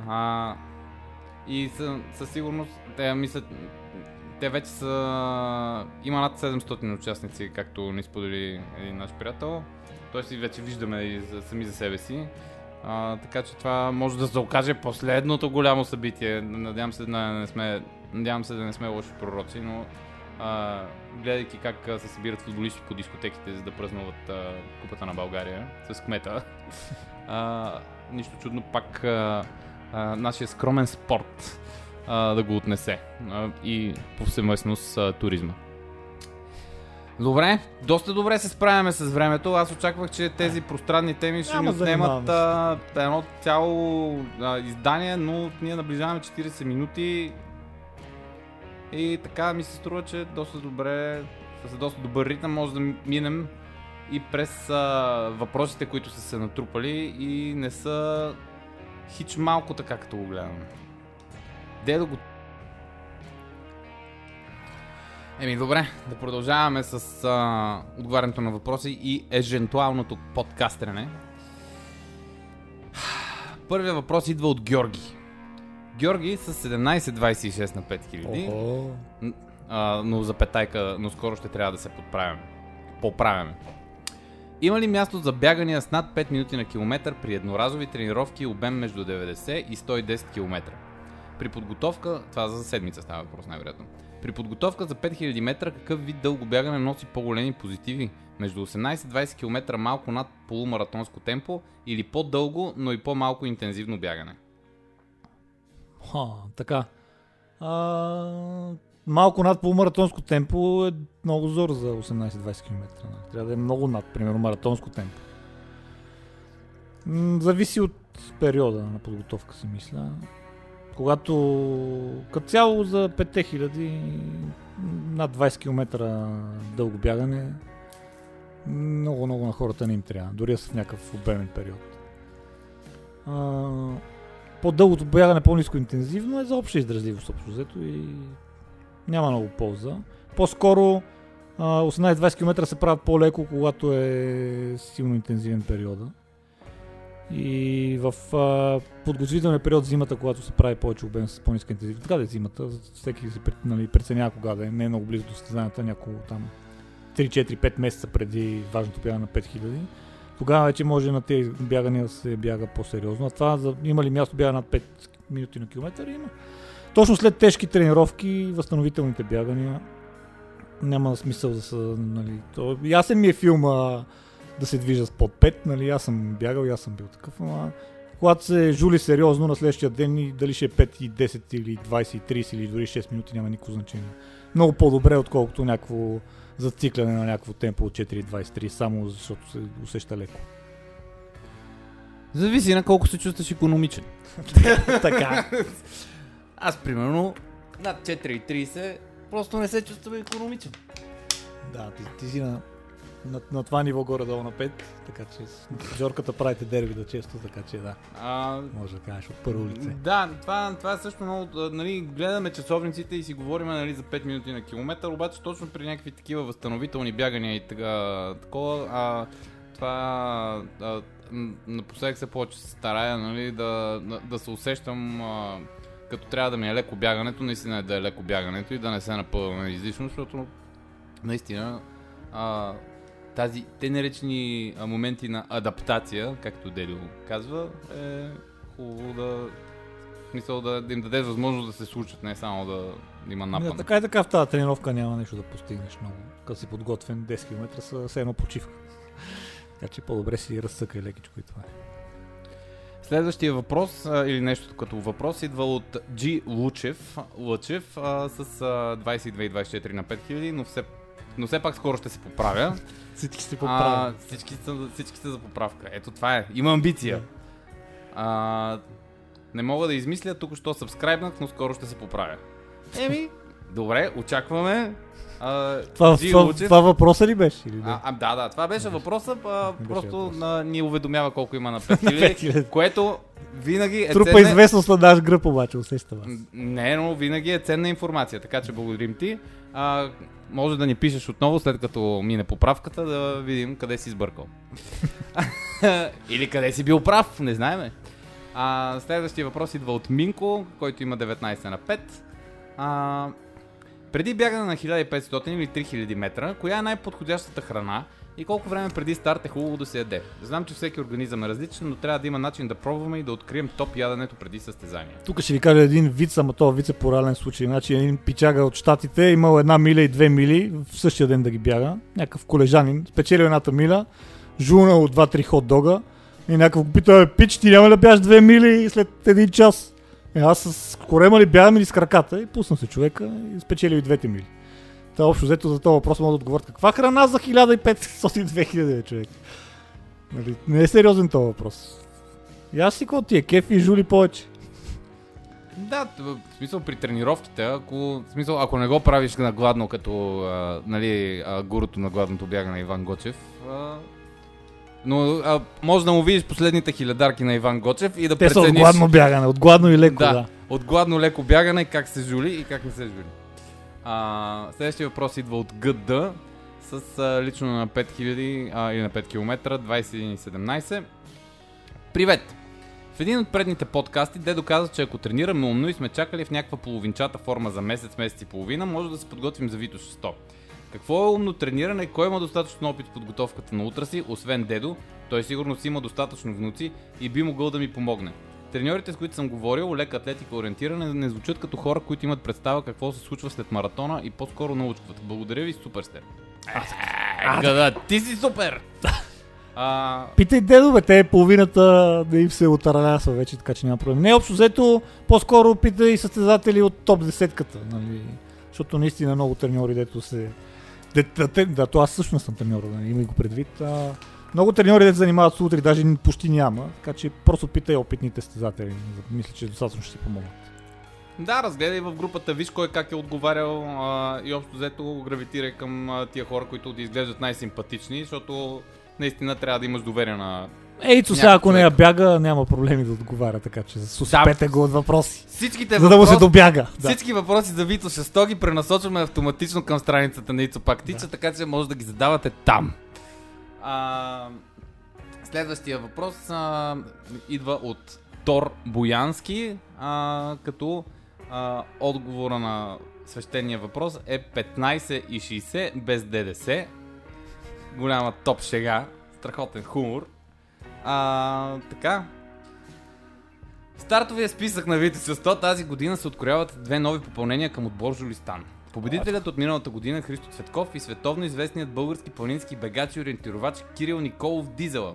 а, и съ, със сигурност, те мислят... Те вече са... Има над седемстотин участници, както ни сподели един наш приятел. Тоест и вече виждаме и за, сами за себе си. А, така че това може да се окаже последното голямо събитие. Надявам се да не сме, надявам се да не сме лоши пророци, но а, гледайки как се събират футболисти по дискотеките, за да празнуват а, Купата на България с кмета, а, нищо чудно пак а, а, нашия скромен спорт а, да го отнесе а, и повсеместно с а, туризма. Добре, доста добре се справяме с времето. Аз очаквах, че тези пространни теми ще ни отнемат а, едно цяло а, издание, но ние наближаваме четирийсет минути и така ми се струва, че доста добре, с доста добър ритъм може да минем и през а, въпросите, които са се натрупали и не са хич малко така, като го гледам. Де да го... Еми добре, да продължаваме с а, отговарянето на въпроси и ежентуалното подкастрене. Първият въпрос идва от Георги. Георги с седемнайсет двайсет и шест на пет хиляди, а, но за петайка, но скоро ще трябва да се подправяме. Поправяме. Има ли място за бягания с над пет минути на километър при едноразови тренировки обем между деветдесет и сто и десет км? При подготовка, това за седмица става въпрос най-вероятно. При подготовка за пет хиляди метра, какъв вид дълго бягане носи по-големи позитиви? Между осемнайсет двайсет км малко над полумаратонско темпо или по-дълго, но и по-малко интензивно бягане? Ха, така. А, малко над полумаратонско темпо е много зор за осемнайсет двайсет км. Трябва да е много над, примерно, маратонско темпо. М, зависи от периода на подготовка, си мисля. Когато като цяло за пет хиляди над двайсет км дълго бягане много-много на хората не им трябва, дори са в някакъв обемен период. А, по-дългото бягане по-ниско интензивно е за обща издръжливост общо взето и няма много полза. По-скоро осемнайсет двайсет км се правят по-леко, когато е силно интензивен периода. И в а, подготвителния период зимата, когато се прави повече обем с по-ниска интензивност, така да е зимата, всеки се нали, преценява кога да е, не е много близо до състезанията, няколко там три четири пет месеца преди важното бягане на пет хиляди, тогава вече може на тези бягания да се бяга по-сериозно. А това за, има ли място бяга над пет минути на километър? Има. Точно след тежки тренировки, възстановителните бягания няма смисъл да са... Нали, то, ясен ми е филма... да се движа с под пет, нали, аз съм бягал и аз съм бил такъв, ама когато се жули сериозно на следващия ден и дали ще е пет и десет или двайсет и трийсет или дори шест минути, няма никакво значение. Много по-добре, отколкото някакво зацикляне на някакво темпо от четири двайсет и три, само защото се усеща леко. Зависи на колко се чувстваш икономичен. Така. Аз примерно над четири трийсет просто не се чувствам икономичен. Да, ти, ти си на... На, на това ниво горе-долу на пет, така че Жорката правите дерби да често, така че да, а, може да кажеш от първо лице. Да, това, това е също много, нали, гледаме часовниците и си говорим нали, за пет минути на километър, обаче точно при някакви такива възстановителни бягания и така, такова, а, това а, напоследък се повече се старая нали, да, да, да се усещам а, като трябва да ми е леко бягането, наистина е да е леко бягането и да не се напълваме излишно, защото наистина а, тази те наречени моменти на адаптация, както Делио казва, е хубаво да Мисъл да, да им дадеш възможност да се случат, не само да има напън. Да, така и така в тази тренировка няма нещо да постигнеш много. Като си подготвен десет километра са все едно почивка. Така че по-добре си разцъкай лекичко и това е. Следващия въпрос, а, или нещо като въпрос, идва от Джи Лучев, Лъчев а, с а, двайсет и две и двайсет и четири на пет хиляди, но все, но все пак скоро ще се поправя. Всички се поправят. А, всички, са, всички са за поправка. Ето това е. Има амбиция. Yeah. А, не мога да измисля, току-що събскрайбнах, но скоро ще се поправя. Еми, добре, очакваме. А, това, това, това въпроса ли беше? Или а, а, да, да, това беше въпроса, а, беше просто въпрос. на, ни уведомява колко има на пет хиляди, което винаги е трупа ценна... известност на наш гръб, обаче усеща вас. Не, но винаги е ценна информация, така че благодарим ти. А, може да ни пишеш отново, след като мине поправката, да видим къде си сбъркал. Или къде си бил прав, не знаеме. А, следващия въпрос идва от Минко, който има деветнайсет на пет. А, преди бягане на хиляда и петстотин или три хиляди метра, коя е най-подходящата храна и колко време преди старт е хубаво да се яде? Знам, че всеки организъм е различен, но трябва да има начин да пробваме и да открием топ яденето преди състезание. Тук ще ви кажа един виц, ама този виц е порален случай. Значи един пичага от щатите имал една миля и две мили в същия ден да ги бяга. Някакъв колежанин спечелил едната миля, жулнал от два-три хот-дога и някакъв го пита: пич, ти няма да бягаш две мили след един час? Е, аз с корема ли бягам или с краката? И пусна се човека и спечели и двете мили. Та общо взето за този въпрос мога да отговорят: каква храна за хиляда и петстотин до две хиляди човек? Нали, не е сериозен този въпрос. И аз си какво ти е кеф и жули повече. Да, в смисъл при тренировките, ако, в смисъл, ако не го правиш на гладно, като а, нали, а, гурото на гладното бяга на Иван Гочев, а... но а, може да му видиш последните хилядарки на Иван Гочев и да те прецениш... Те са от гладно бягане, от гладно и леко, да. да. От гладно леко бягане, как се жули и как не се жули. А, следващия въпрос идва от ГД с а, лично на пет хиляди а, или на пет километра, двайсет и седемнайсет. Привет! В един от предните подкасти Дедо каза, че ако тренираме умно и сме чакали в някаква половинчата форма за месец, месец и половина, може да се подготвим за Витош сто. Какво е умно трениране и кой има достатъчно опит в подготовката на утра си, освен Дедо? Той сигурно си има достатъчно внуци и би могъл да ми помогне. Треньорите, с които съм говорил, лека атлетика ориентиране, не звучат като хора, които имат представа какво се случва след маратона и по-скоро научват. Благодаря ви, супер сте. Гада, ти си супер! А... Питай Дедо, бе, те половината да им се отаралясва вече, така че няма проблем. Не, общо взето, по-скоро питай състезатели от топ десетката, нали? Защото наистина много треньори, дето се... Да, да, да, то аз всъщност съм треньор, да има го предвид. А, много треньори да се занимават с утре, даже почти няма, така че просто питай опитните състезатели. Мисля, че достатъчно ще си помогнат. Да, разгледай в групата, виж кой как е отговарял а, и общо взето гравитирай към а, тия хора, които да изглеждат най-симпатични, защото наистина трябва да имаш доверие на... Ейцо сега, ако не я бяга, няма проблеми да отговаря, така че суспете да, го от въпроси, въпрос, за да му се добяга. Всички да. въпроси за Вито шест ги пренасочваме автоматично към страницата на Ицо Пактича, да. така че може да ги задавате там. А, следващия въпрос а, идва от Тор Боянски, а, като а, отговора на свещения въпрос е петнайсет и шейсет без ДДС. Голяма топ шега, страхотен хумор. А, така. В стартовия списък на Витош сто тази година се открояват две нови попълнения към отбор Жулистан. Победителят от миналата година Христо Цветков и световно известният български планински бегач и ориентировач Кирил Николов Дизела.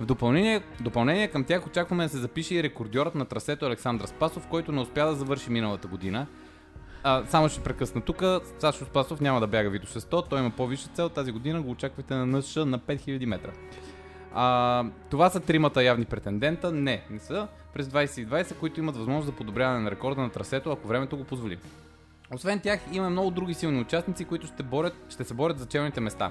В допълнение, допълнение към тях очакваме да се запише и рекордьорът на трасето Александър Спасов, който не успя да завърши миналата година. А, само ще прекъсна тук, Сашо Спасов няма да бяга Витош сто, той има по-висша цел, тази година го очаквате на НШ на пет хиляди метра. А, това са тримата явни претендента, не, не са, през двайсет и двайсет, които имат възможност за подобряване на рекорда на трасето, ако времето го позволи. Освен тях има много други силни участници, които ще, борят, ще се борят за челните места.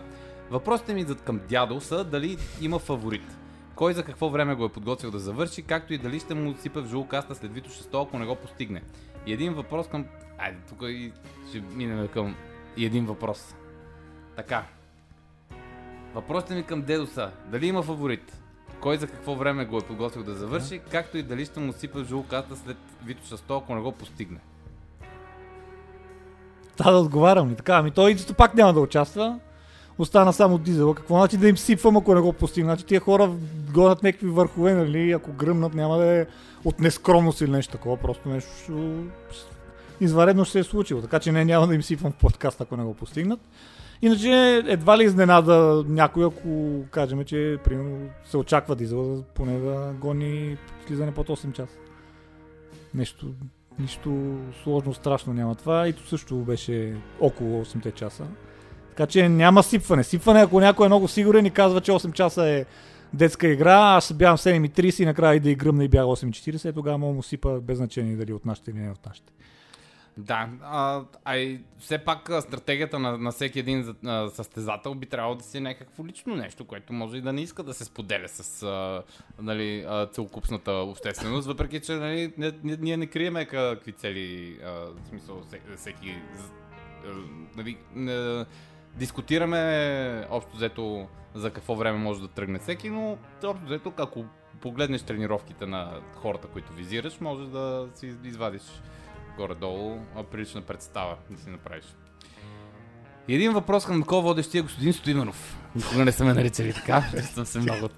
Въпросите ми към Дядо са дали има фаворит, кой за какво време го е подготвил да завърши, както и дали ще му отсипе в жулкаста след Витош сто, ако не го постигне. И един въпрос към... Айде, тук и ще минем към и един въпрос. Така. Въпросите ми към Дедо са: дали има фаворит, кой за какво време го е подготвил да завърши, yeah. както и дали ще му сипа жулката след Витош сто, ако не го постигне. Та да отговарям ли така? Ами той Ицото пак няма да участва. остана само дизела. Какво значи да им сипвам, ако не го постигна? Значи тия хора гонят някакви върхове, нали? Ако гръмнат, няма да е от нескромност или нещо такова, просто нещо извънредно ще се е случило, така че не, няма да им сипвам в подкаст, ако не го постигнат. Иначе едва ли изненада някой, ако кажем, че примерно се очаква дизела поне да гони слизане под осем часа. Нещо, нищо сложно, страшно няма това, и то също беше около осем часа. Така че няма сипване. Сипване, ако някой е много сигурен и казва, че осем часа е детска игра, аз бягам седем и трийсет и накрая и да и гръмна и бяга осем и четирийсет, тогава мога му сипа без значение дали от нашите или не от нашите. Да, а, а и все пак стратегията на, на всеки един състезател би трябвало да си някакво лично нещо, което може и да не иска да се споделя с а, нали, целокупната общественост, въпреки че нали, ние не, не, не криеме какви цели, а, в смисъл всеки... Нали, не, дискутираме общо взето за какво време може да тръгне всеки, но общо взето ако погледнеш тренировките на хората, които визираш, може да си извадиш горе-долу прилична представа да си направиш. Един въпрос към такова водещия е господин Стоименов. Никога не са ме наричали така, съм се много...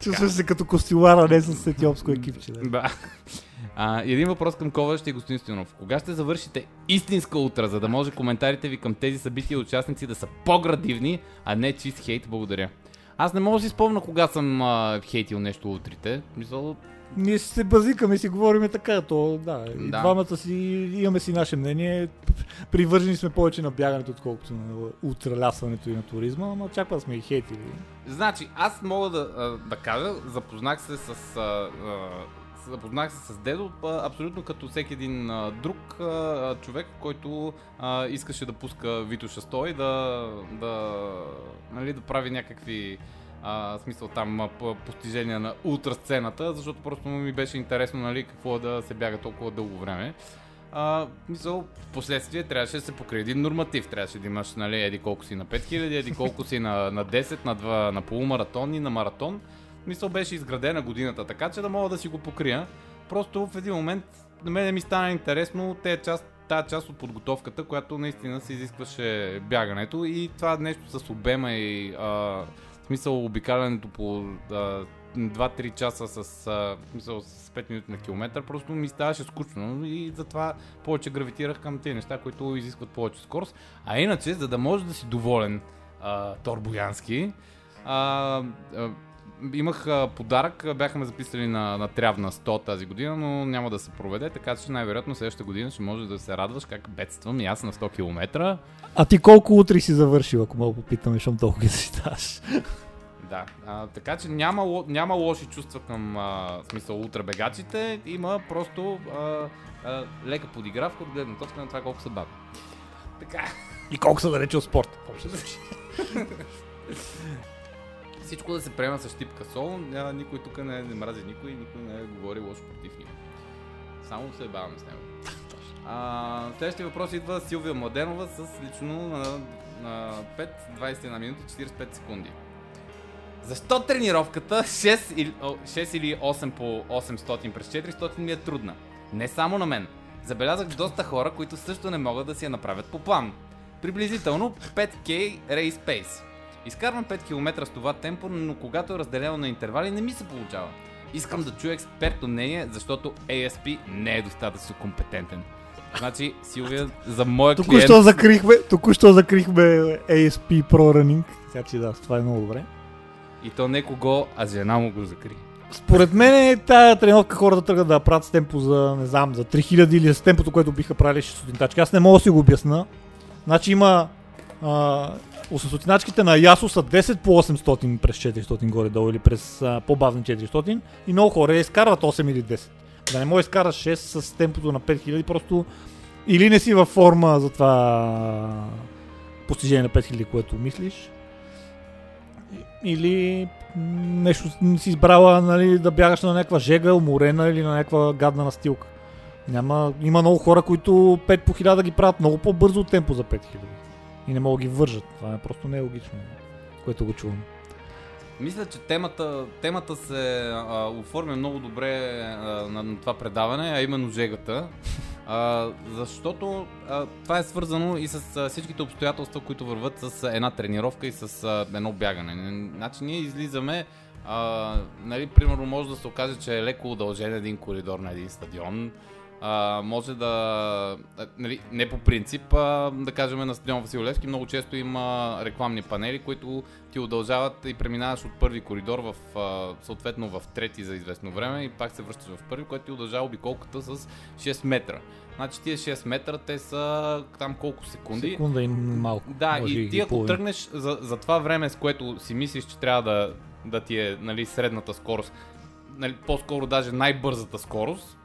Чувстваш се като костюмара, не съм с етиопско екипче. Да. А, един въпрос към кова ще е господин Стоянов. Кога ще завършите истинска утра, за да може коментарите ви към тези събития и участници да са по-градивни, а не чист хейт? Благодаря. Аз не мога да си спомня кога съм а, хейтил нещо утрите. Мисъл... Ние се базикаме, си говориме така, то да, и да. Двамата си имаме си наше мнение. Привържени сме повече на бягането, отколкото на утралясването и на туризма, но чак да сме и хейтили. Значи, аз мога да, да кажа, запознах се с... А, а, Запознах се с Дедо абсолютно като всеки един а, друг а, човек, който а, искаше да пуска Витоша сто и да, да, нали, да прави някакви а, смисъл там постижения на ултра сцената, защото просто ми беше интересно, нали, какво да се бяга толкова дълго време. А, мисъл, в последствие трябваше да се покрие един норматив, трябваше да имаш, нали, еди колко си на пет хиляди, еди колко си на, на десет, на два, на полумаратон и на маратон. Мисъл, беше изградена годината, така че да мога да си го покрия. Просто в един момент на мен ми стана интересно тая част, тая част от подготовката, която наистина се изискваше бягането, и това нещо с обема и а, в смисъл обикалянето по а, два-три часа с, а, в смисъл, с пет минути на километър, просто ми ставаше скучно и затова повече гравитирах към тези неща, които изискват повече скорост. А иначе, за да може да си доволен а, Тор Боянски, а, а, имах а, подарък, бяхме записали на, на Трявна сто тази година, но няма да се проведе, така че най-вероятно следващата година ще може да се радваш как бедствам и аз на сто километра. А ти колко утре си завършил, ако мога попитаме, защото толкова ги защитаваш? Да, а, така че няма, няма лоши чувства към а, смисъл ултрабегачите, има просто а, а, лека подигравка от гледна точка на това колко са баби. Така. И колко са далече от спорта. Всичко да се приема с щипка сол, никой тук не, не мрази никой, никой не говори лошо против никой. Само се баваме с него. А, следващия въпрос идва Силвия Младенова с лично на, на пет двайсет и една минута и четирийсет и пет секунди. Защо тренировката шест или осем по осемстотин през четиристотин ми е трудна? Не само на мен. Забелязах доста хора, които също не могат да си я направят по план. Приблизително пет кей Race Pace. Изкарвам пет километра с това темпо, но когато е разделено на интервали, не ми се получава. Искам да чуя експертно мнение, защото ей ес пи не е достатъчно компетентен. Значи, Силвия, за моя клиент... Току-що закрихме, току-що закрихме ей ес пи Pro Running, така че да, това е много добре. И то не кого, а жена му го закри. Според мен тая тренировка хората тръгват да правят с темпо за, не знам, за три хиляди или с темпото, което биха правили шестстотинтачки. Аз не мога да си го обясна. Значи има... А... осемстотиначките на Ясо са десет по осемстотин през четиристотин горе-долу или през а, по-бавни четиристотин, и много хора изкарват осем или десет. Да не може да изкараш шест с темпото на пет хиляди, просто или не си във форма за това постижение на пет хиляди, което мислиш, или нещо не си избрала, нали, да бягаш на някаква жега, уморена или на някаква гадна настилка. Няма, има много хора, които пет по хиляда ги правят много по-бързо от темпо за пет хиляди. И не мога да ги вържат. Това е просто не е логично, което го чувам. Мисля, че темата, темата се а, оформя много добре а, на, на това предаване, а именно жегата. А, защото а, това е свързано и с а, всичките обстоятелства, които върват с една тренировка и с а, едно бягане. Значи ние излизаме, а, нали, примерно може да се окаже, че е леко удължен един коридор на един стадион. А, може да, нали, не по принцип, а, да кажем на стадион Васил Левски много често има рекламни панели, които ти удължават и преминаваш от първи коридор в, а, съответно в трети за известно време и пак се връщаш в първи, което ти удължава обиколката с шест метра. Значи тия шест метра, те са там колко секунди. Секунда и малко. Да, може и ти ако половин. Тръгнеш за, за това време, с което си мислиш, че трябва да, да ти е, нали, средната скорост, нали, по-скоро даже най-бързата скорост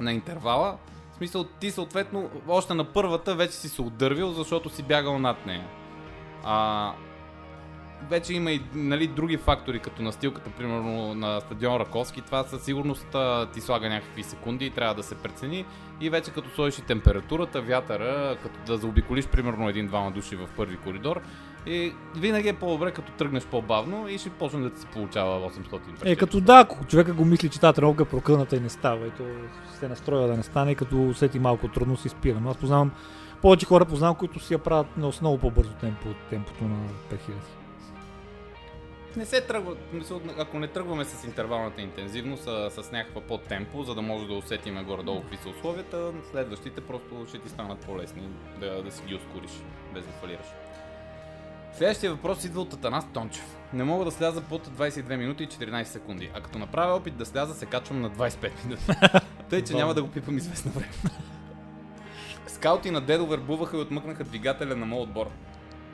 на интервала, в смисъл ти съответно още на първата вече си се отдървил, защото си бягал над нея. А, вече има и, нали, други фактори, като настилката, примерно на стадион Раковски, това със сигурност ти слага някакви секунди и трябва да се прецени, и вече като сложиш и температурата, вятъра, като да заобиколиш примерно един-двама души в първи коридор, и винаги е по-добре, като тръгнеш по-бавно и ще почне да ти се получава осемстотин. Е, като да, ако човека го мисли, че тази тренировка е прокъната и не става, и то се настроя да не стане, и като усети малко трудно се спира. Аз познавам, повече хора познавам, които си я правят на основно по-бързо темпо от темпото на пет хиляди. Не се тръгва, ако не тръгваме с интервалната интензивност, а с някаква по-темпо, за да може да усетим горе-долу какви са условията, следващите просто ще ти станат по-лесни да, да си ги ускориш, без да фалираш. Следващия въпрос идва от Атанас Тончев. Не мога да сляза под двадесет и две минути и четиринадесет секунди, а като направя опит да сляза, се качвам на двадесет и пет минути. Тъй, че няма да го пипам известно време. Скаути на Дедо вербуваха и отмъкнаха двигателя на моят отбор.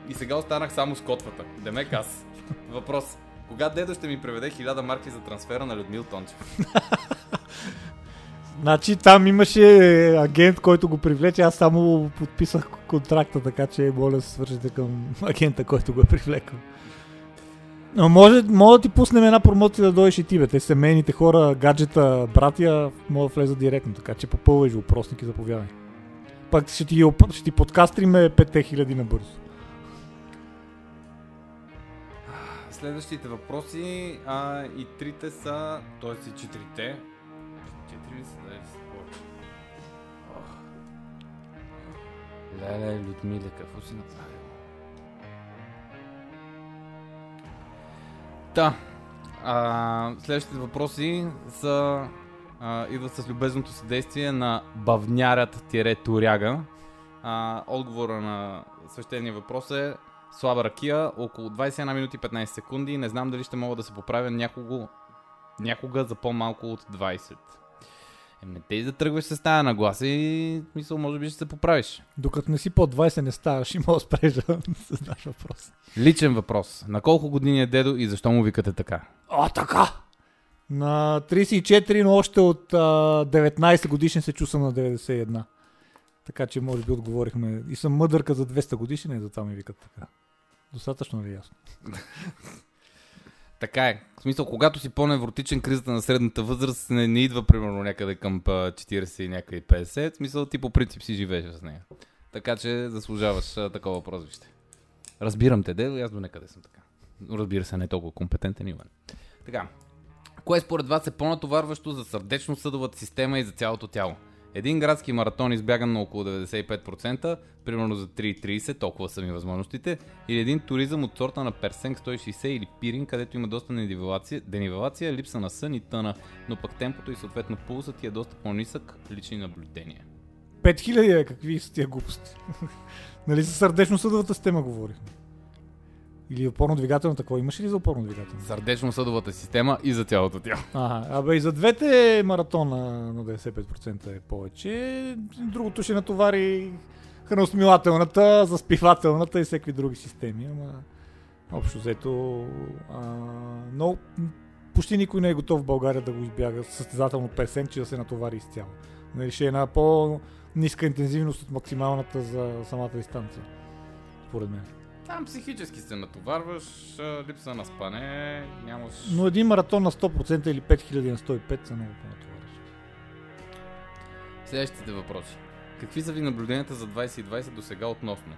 И сега останах само с котвата. Демек аз. Въпрос. Кога Дедо ще ми преведе хиляда марки за трансфера на Людмил Тончев? Значи там имаше агент, който го привлече, аз само подписах контракта, така че моля да се свържете към агента, който го е привлекал. Но може, може да ти пуснем една промоция да дойдеш и ти, бе. Те семейните хора, гаджета, братия, може да влезат директно, така че попълваш въпросник и заповядай. Пак ще ти, ще ти подкастриме пет хиляди набързо. Следващите въпроси, а, и трите са, т.е. и четирите. Леле, Людмиле, какво си направил? Та, а, следващите въпроси са, а, идват с любезното съдействие на бавнярят-туряга. А, отговора на свещения въпрос е слаба ракия, около двадесет и една минути и петнадесет секунди. Не знам дали ще мога да се поправя някого, някога за по-малко от двадесет. Не те да тръгваш с тази нагласа и мисъл, може би ще се поправиш. Докато не си под двадесет не ставаш и мога да спреш да задаш въпрос. Личен въпрос. На колко години е Дедо и защо му викате така? А, така! На тридесет и четири, но още от а, деветнадесет годишен се чувствам на деветдесет и едно. Така че може би отговорихме. И съм мъдърка за двеста годишен и затова ми викат така. Достатъчно ли е ясно? Така е. В смисъл, когато си по-невротичен, кризата на средната възраст не, не идва примерно някъде към четиридесет и някъде петдесет. В смисъл, ти по принцип си живееш с нея. Така че заслужаваш а, такова прозвище. Разбирам те, Дедо, аз до някъде съм така. Разбира се, не е толкова компетентен Иван. Така. Кое според вас е по-натоварващо за сърдечно-съдовата система и за цялото тяло? Един градски маратон избяган на около деветдесет и пет процента, примерно за три тридесет, толкова са ми възможностите, или един туризъм от сорта на Персенг сто и шейсет или Пирин, където има доста денивелация, липса на сън и тъна, но пък темпото и съответно пулсът ти е доста по-нисък, лични наблюдения. пет хиляди е, какви са тия глупости? Нали за сърдечно-съдовата система говорих? Или опорно-двигателната, какво имаш ли за опорно-двигателната? Сърдечно-съдовата система и за цялото тяло. Ага, абе и за двете маратона на деветдесет и пет процента е повече. Другото ще натовари храносмилателната, заспивателната и всеки други системи. Ама общо взето, а, но почти никой не е готов в България да го избяга състезателно песен, че да се натовари изцяло. Нали, ще е една по-ниска интензивност от максималната за самата дистанция, според мен. Там психически се натоварваш, липса на спане, нямаш... Но един маратон на сто процента или пет хиляди на сто и пет са много по-натоварващи. Следващите въпроси. Какви са ви наблюденията за двадесет и двадесет до сега относно?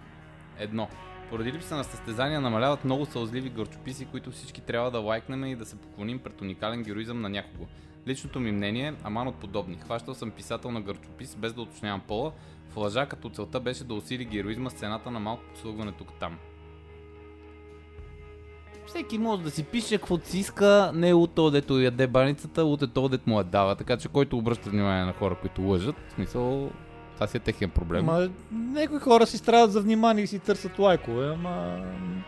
Едно. Поради липса на състезания намаляват много сълзливи горчописи, които всички трябва да лайкнем и да се поклоним пред уникален героизъм на някого. Личното ми мнение, аман от подобни. Хващал съм писател на гърчопис, без да уточнявам пола, в лъжа, като целта беше да усили героизма с цената на малко послугване тук-там. Всеки може да си пише каквото си иска, не е от този, дето яде баницата, от този, дето му я дава, така че който обръща внимание на хора, които лъжат, в смисъл, това си е техен проблем. Ма, някои хора си страдат за внимание и си търсят лайкове, ама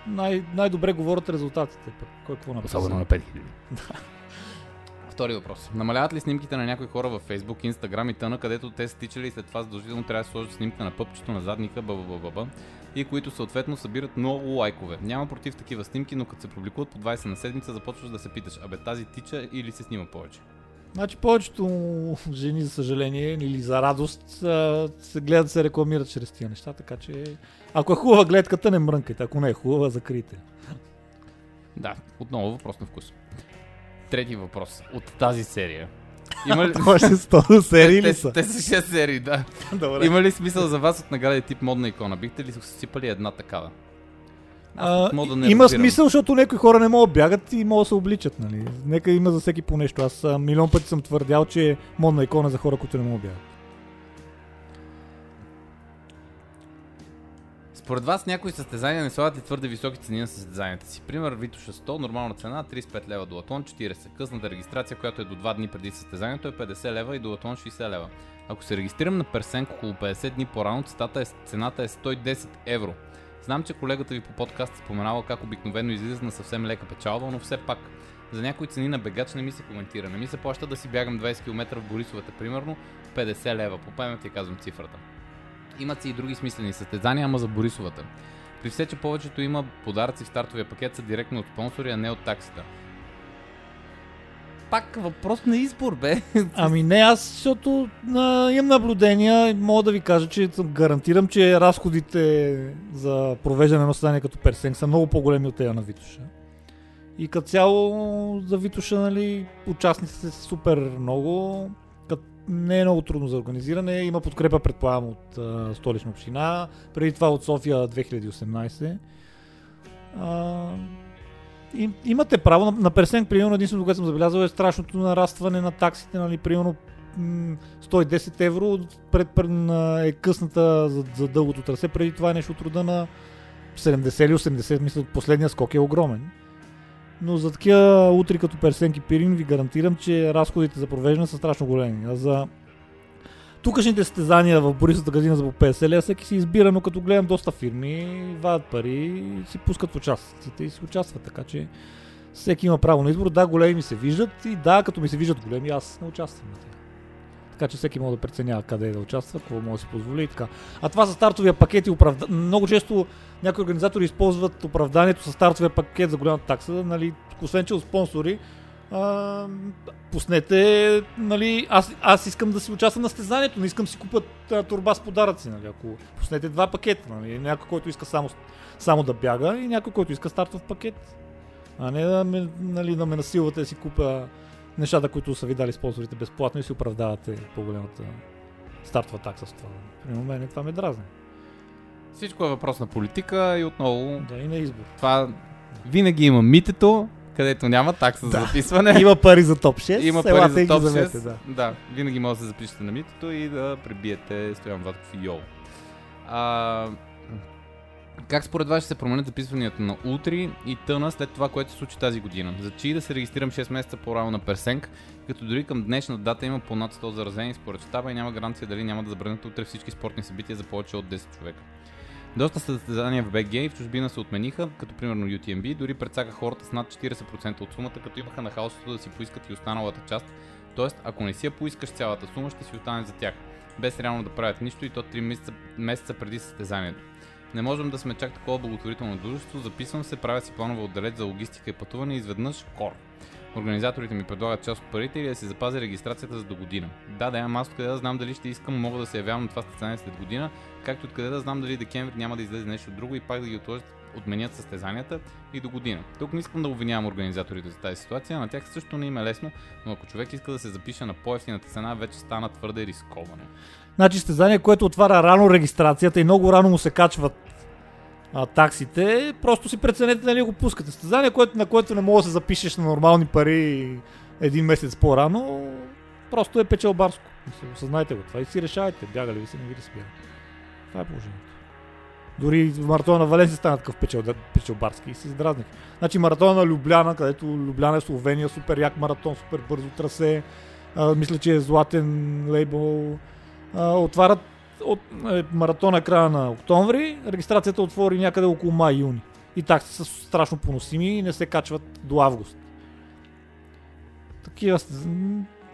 най- най-добре говорят резултатите, пък кой какво написа. Особено на пет хиляди. Втори въпрос. Намаляват ли снимките на някои хора във Facebook, Instagram и тъна, където те са тичали и след това задължително трябва да сложат снимка на пъпчето на задника, бабабаба, и които съответно събират много лайкове? Няма против такива снимки, но като се публикуват по двайсет на седмица, започваш да се питаш, абе тази тича или се снима повече? Значи повечето жени, за съжаление, или за радост, се гледат да се рекламират чрез тия неща, така че ако е хубава гледката, не мрънкайте, ако не е хубава, закрийте. Да, отново въпрос на вкус. Трети въпрос от тази серия. Има ли... Това ще сто серии ли са? Те, те са шест серии, да. Добре. Има ли смисъл за вас от награди тип модна икона? Бихте ли се сипали една такава? А, а, да има смисъл, защото някои хора не могат да бягат и могат да се обличат, нали? Нека има за всеки по нещо. Аз милион пъти съм твърдял, че е модна икона за хора, които не могат да бягат. Според вас някои състезания не слагат ли твърде високи цени на състезанията си? Пример, Витоша сто, нормална цена трийсет и пет лева, долатлон четирийсет, късната регистрация, която е до два дни преди състезанието е петдесет лева и долатлон шейсет лева. Ако се регистрирам на Персенко около петдесет дни по-рано, цената е, цената е сто и десет евро. Знам, че колегата ви по подкаст споменава как обикновено излиза на съвсем лека печалба, но все пак. За някои цени на бегач не ми се коментира. Не ми се плаща да си бягам двайсет километра в Борисовата, примерно петдесет лева. По памет ти казвам цифрата. Имат си и други смислени състезания, ама за Борисовата. При все, че повечето има подаръци в стартовия пакет са директно от спонсори, а не от таксата. Пак въпрос на избор, бе. Ами не, аз защото а, имам наблюдения и мога да ви кажа, че гарантирам, че разходите за провеждане на състезание като Персенг са много по-големи от тези на Витоша. И като цяло за Витоша, нали, участниците са супер много. Не е много трудно за организиране, има подкрепа, предполагам, от а, столична община, преди това от София две хиляди и осемнайсета. А, и, имате право, на, на Персенг, примерно, единственото, което съм забелязал е страшното нарастване на таксите, нали, примерно м- сто и десет евро пред, пред, на, е късната за, за дългото трасе, преди това е нещо от рода на седемдесет или осемдесет, мисля, последния скок е огромен. Но за такива утри като Персенг и Пирин ви гарантирам, че разходите за провеждане са страшно големи. А за тукашните състезания в Борисовата градина за петдесет лева всеки си избира, но като гледам доста фирми, вадят пари, си пускат участниците и си участват, така че всеки има право на избор. Да, големи ми се виждат и да, като ми се виждат големи, аз не участвам на тях. Така че всеки може да преценява къде е да участва, какво може да си позволи и така. А това за стартовия пакет и оправда... Много често някои организатори използват оправданието със стартовия пакет за голямата такса, нали, освен че от спонсори, а, пуснете, нали, аз, аз искам да си участвам на състезанието, не искам да си купат а, турба с подаръци, нали, ако пуснете два пакета, нали, някой, който иска само, само да бяга и някой, който иска стартов пакет, а не да ме, нали, да ме насилвате да си купя нещата, които са ви дали спонсорите безплатно и си оправдавате по-голямата стартова такса с това. При мен това ме дразни. Всичко е въпрос на политика и отново... Да, и на избор. Това винаги има митето, където няма такса да. За записване. Има пари за топ шест. Има пари за топ шест. Замете, да. Да, винаги може да се запишете на митето и да пребиете Стоян Ватков и Йол. А... Как според вас ще се променят записванията на Ултри и Тъна след това, което се случи тази година? За чии да се регистрирам шест месеца по-рано на Персенг, като дори към днешна дата има понад сто заразени според щаба и няма гаранция дали няма да забранят утре всички спортни събития за повече от десет човека. Доста състезания в Б Г и в чужбина се отмениха, като примерно Ю Т М Б, дори прецака хората с над четирийсет процента от сумата, като имаха на хаосото да си поискат и останалата част, т.е. ако не си я поискаш цялата сума, ще си остане за тях, без реално да правят нищо и то три месеца преди състезанието. Не можем да сме чак такова благотворително дружество, записвам се, правя си планове отдалеч за логистика и пътуване и изведнъж кор. Организаторите ми предлагат част от парите или да се запази регистрацията за до година. Да, да, аз откъде да знам дали ще искам, мога да се явявам на това състезание след година, както откъде да знам дали декември няма да излезе нещо друго и пак да ги отложат, отменят състезанията и до година. Тук не искам да обвинявам организаторите за тази ситуация, на тях също не им е лесно, но ако човек иска да се запише на по-евтината цена, вече стана твърде рисковано. Значи състезание, което отваря рано регистрацията и много рано му се качват а, таксите, просто си преценете дали го пускате. Състезание, което, на което не мога да се запишеш на нормални пари един месец по-рано, просто е печелбарско. Осъзнайте го това и си решавайте, бягали ви се, не ви да се бягате. Това е положението. Дори в маратона на Валенсия стана такъв печел, печелбарски и се издразних. Значи маратона на Любляна, където Любляна е Словения, супер як маратон, супер бързо трасе, а, мисля, че е златен лейбъл. А, отварят от, е, маратона края на октомври, регистрацията отвори някъде около май-юни. И такси са страшно поносими и не се качват до август. Такива...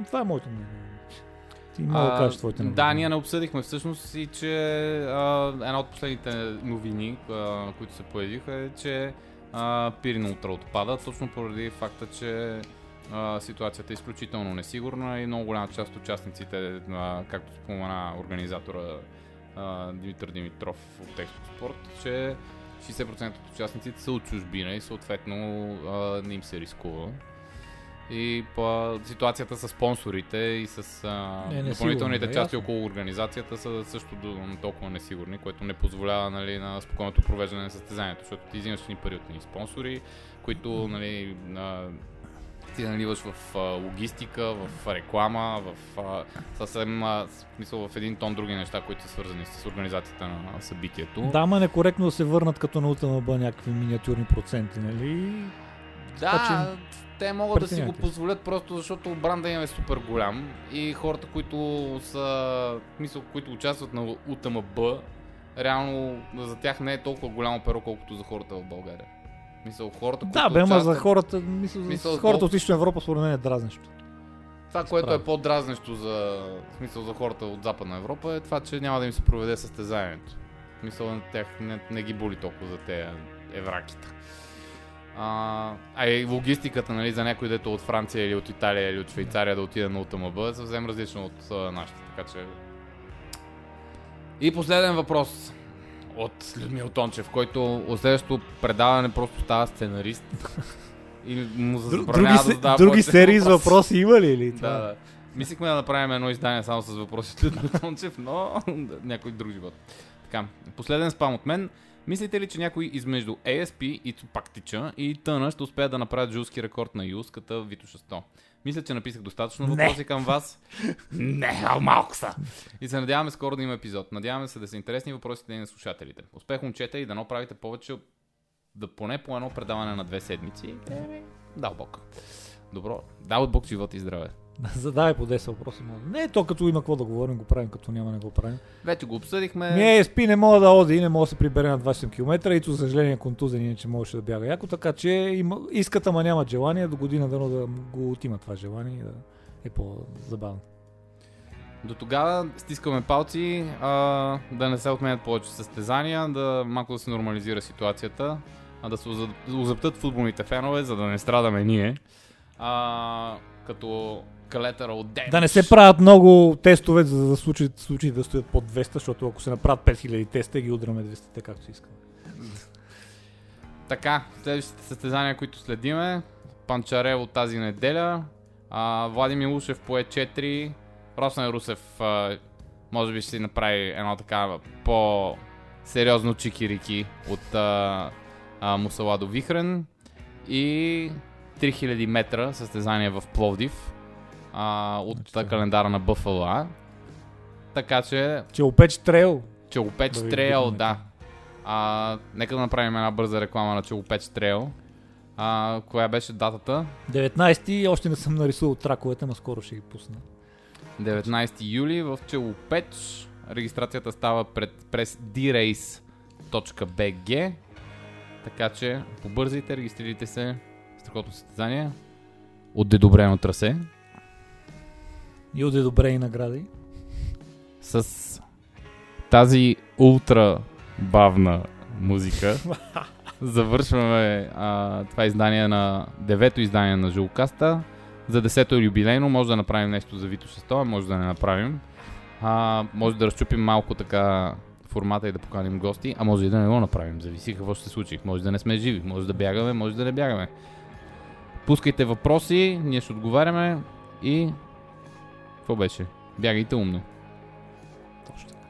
Това е моето мнение. Ти много а, кажеш твоите новини. Да, ние не обсъдихме всъщност и че а, една от последните новини, а, които се появиха, е, че а, Пирин Ултра отпада, точно поради факта, че а, ситуацията е изключително несигурна и много голяма част от участниците, а, както спомена организатора а, Димитър Димитров от Експорт, че шейсет процента от участниците са от чужбина и съответно а, не им се рискува. И по ситуацията с спонсорите и с а, не, не допълнителните сигурно, части около организацията са също толкова несигурни, което не позволява, нали, на спокойното провеждане на състезанието, защото ти взимаш ни пари от ни спонсори, които, нали, а, ти наливаш в а, логистика, в реклама, в а, съвсем а, смисъл в един тон други неща, които са свързани с организацията на, на събитието. Да, ма некоректно да се върнат като на УТМБ някакви миниатюрни проценти, нали? Да, те могат да си го позволят просто защото бранда им е супер голям и хората, които са, мисъл, които участват на УТМБ, реално за тях не е толкова голямо перо, колкото за хората в България. Мисъл, хората, да, бе, ама за хората, мисъл, мисъл, хората от Източна Европа според мен е дразнещо. Това, което Справи. е по-дразнещо за, мисъл, за хората от Западна Европа е това, че няма да им се проведе състезанието. Мисъл, на тях не, не ги боли толкова за тези евраките. А, а и логистиката, нали, за някой дето от Франция или от Италия или от Швейцария да отиде на УТМБ е съвсем различно от а, нашите, така че... И последен въпрос от Людмил Тончев, който от следващото предаване просто става сценарист и му забранява да задава... Други серии с въпроси има ли? Или това? Да, да. Мислихме да направим едно издание само с въпроси от Людмил Тончев, но някой друг живот. Така, последен спам от мен. Мислите ли, че някой измежду ей ес пи и Цупактича и Тъна ще успеят да направят жулски рекорд на юлската Витоша сто? Мисля, че написах достатъчно въпроси не. към вас. Не, малко са! И се надяваме скоро да има епизод. Надяваме се да са интересни въпросите и на слушателите. Успех, момчета, и да направите повече, да поне по едно предаване на две седмици. Дал Бог. Добро. Дал Бог, живот и здраве. Задавай по десет въпроси. Не, то като има какво да говорим, го правим, като няма не го правим. Вече го обсъдихме. Не, спи, не мога да оди, не мога да се прибере на двадесет километра, и то, за съжаление, контузен, иначе можеше да бяга яко, така че има... искат, ама нямат желание, до година дано да го отима това желание и да е по-забавно. До тогава стискаме палци, а, да не се отменят повече състезания, да малко да се нормализира ситуацията, а да се озаптат футболните фенове, за да не страдаме ние. А, като да не се правят много тестове, за да случат случаи да стоят под двеста, защото ако се направят пет хиляди теста, ги удраме двеста, както искаме. Така, следващите състезания, които следиме: Панчарево тази неделя, а, Влади Милушев пое четири, Росен Русев а, може би ще си направи едно такава по-сериозно чикирики от а, а, Мусала до Вихрен, и три хиляди метра състезание в Пловдив. А, от Мечта. Календара на Бъфала. Така че... Челопеч трейл. Челопеч да трейл, видим, да. А, нека да направим една бърза реклама на Челопеч трейл. А, коя беше датата? деветнадесети, още не съм нарисувал траковете, но скоро ще ги пусна. деветнадесети юли в Челопеч. Регистрацията става пред, през ди рейс точка би джи. Така че побързайте, регистрирайте се. Страхотно състезание. От дедобрено трасе. И от добре награди. С тази ултра бавна музика завършваме а, това издание на девето издание на Жулкаста. За десето юбилейно може да направим нещо за Витоша сто, може да не направим. А, може да разчупим малко така формата и да поканим гости, а може и да не го направим. Зависи какво ще се случи. Може да не сме живи, може да бягаме, може да не бягаме. Пускайте въпроси, ние ще отговаряме и... Какво беше? Бягайте умно. Точно.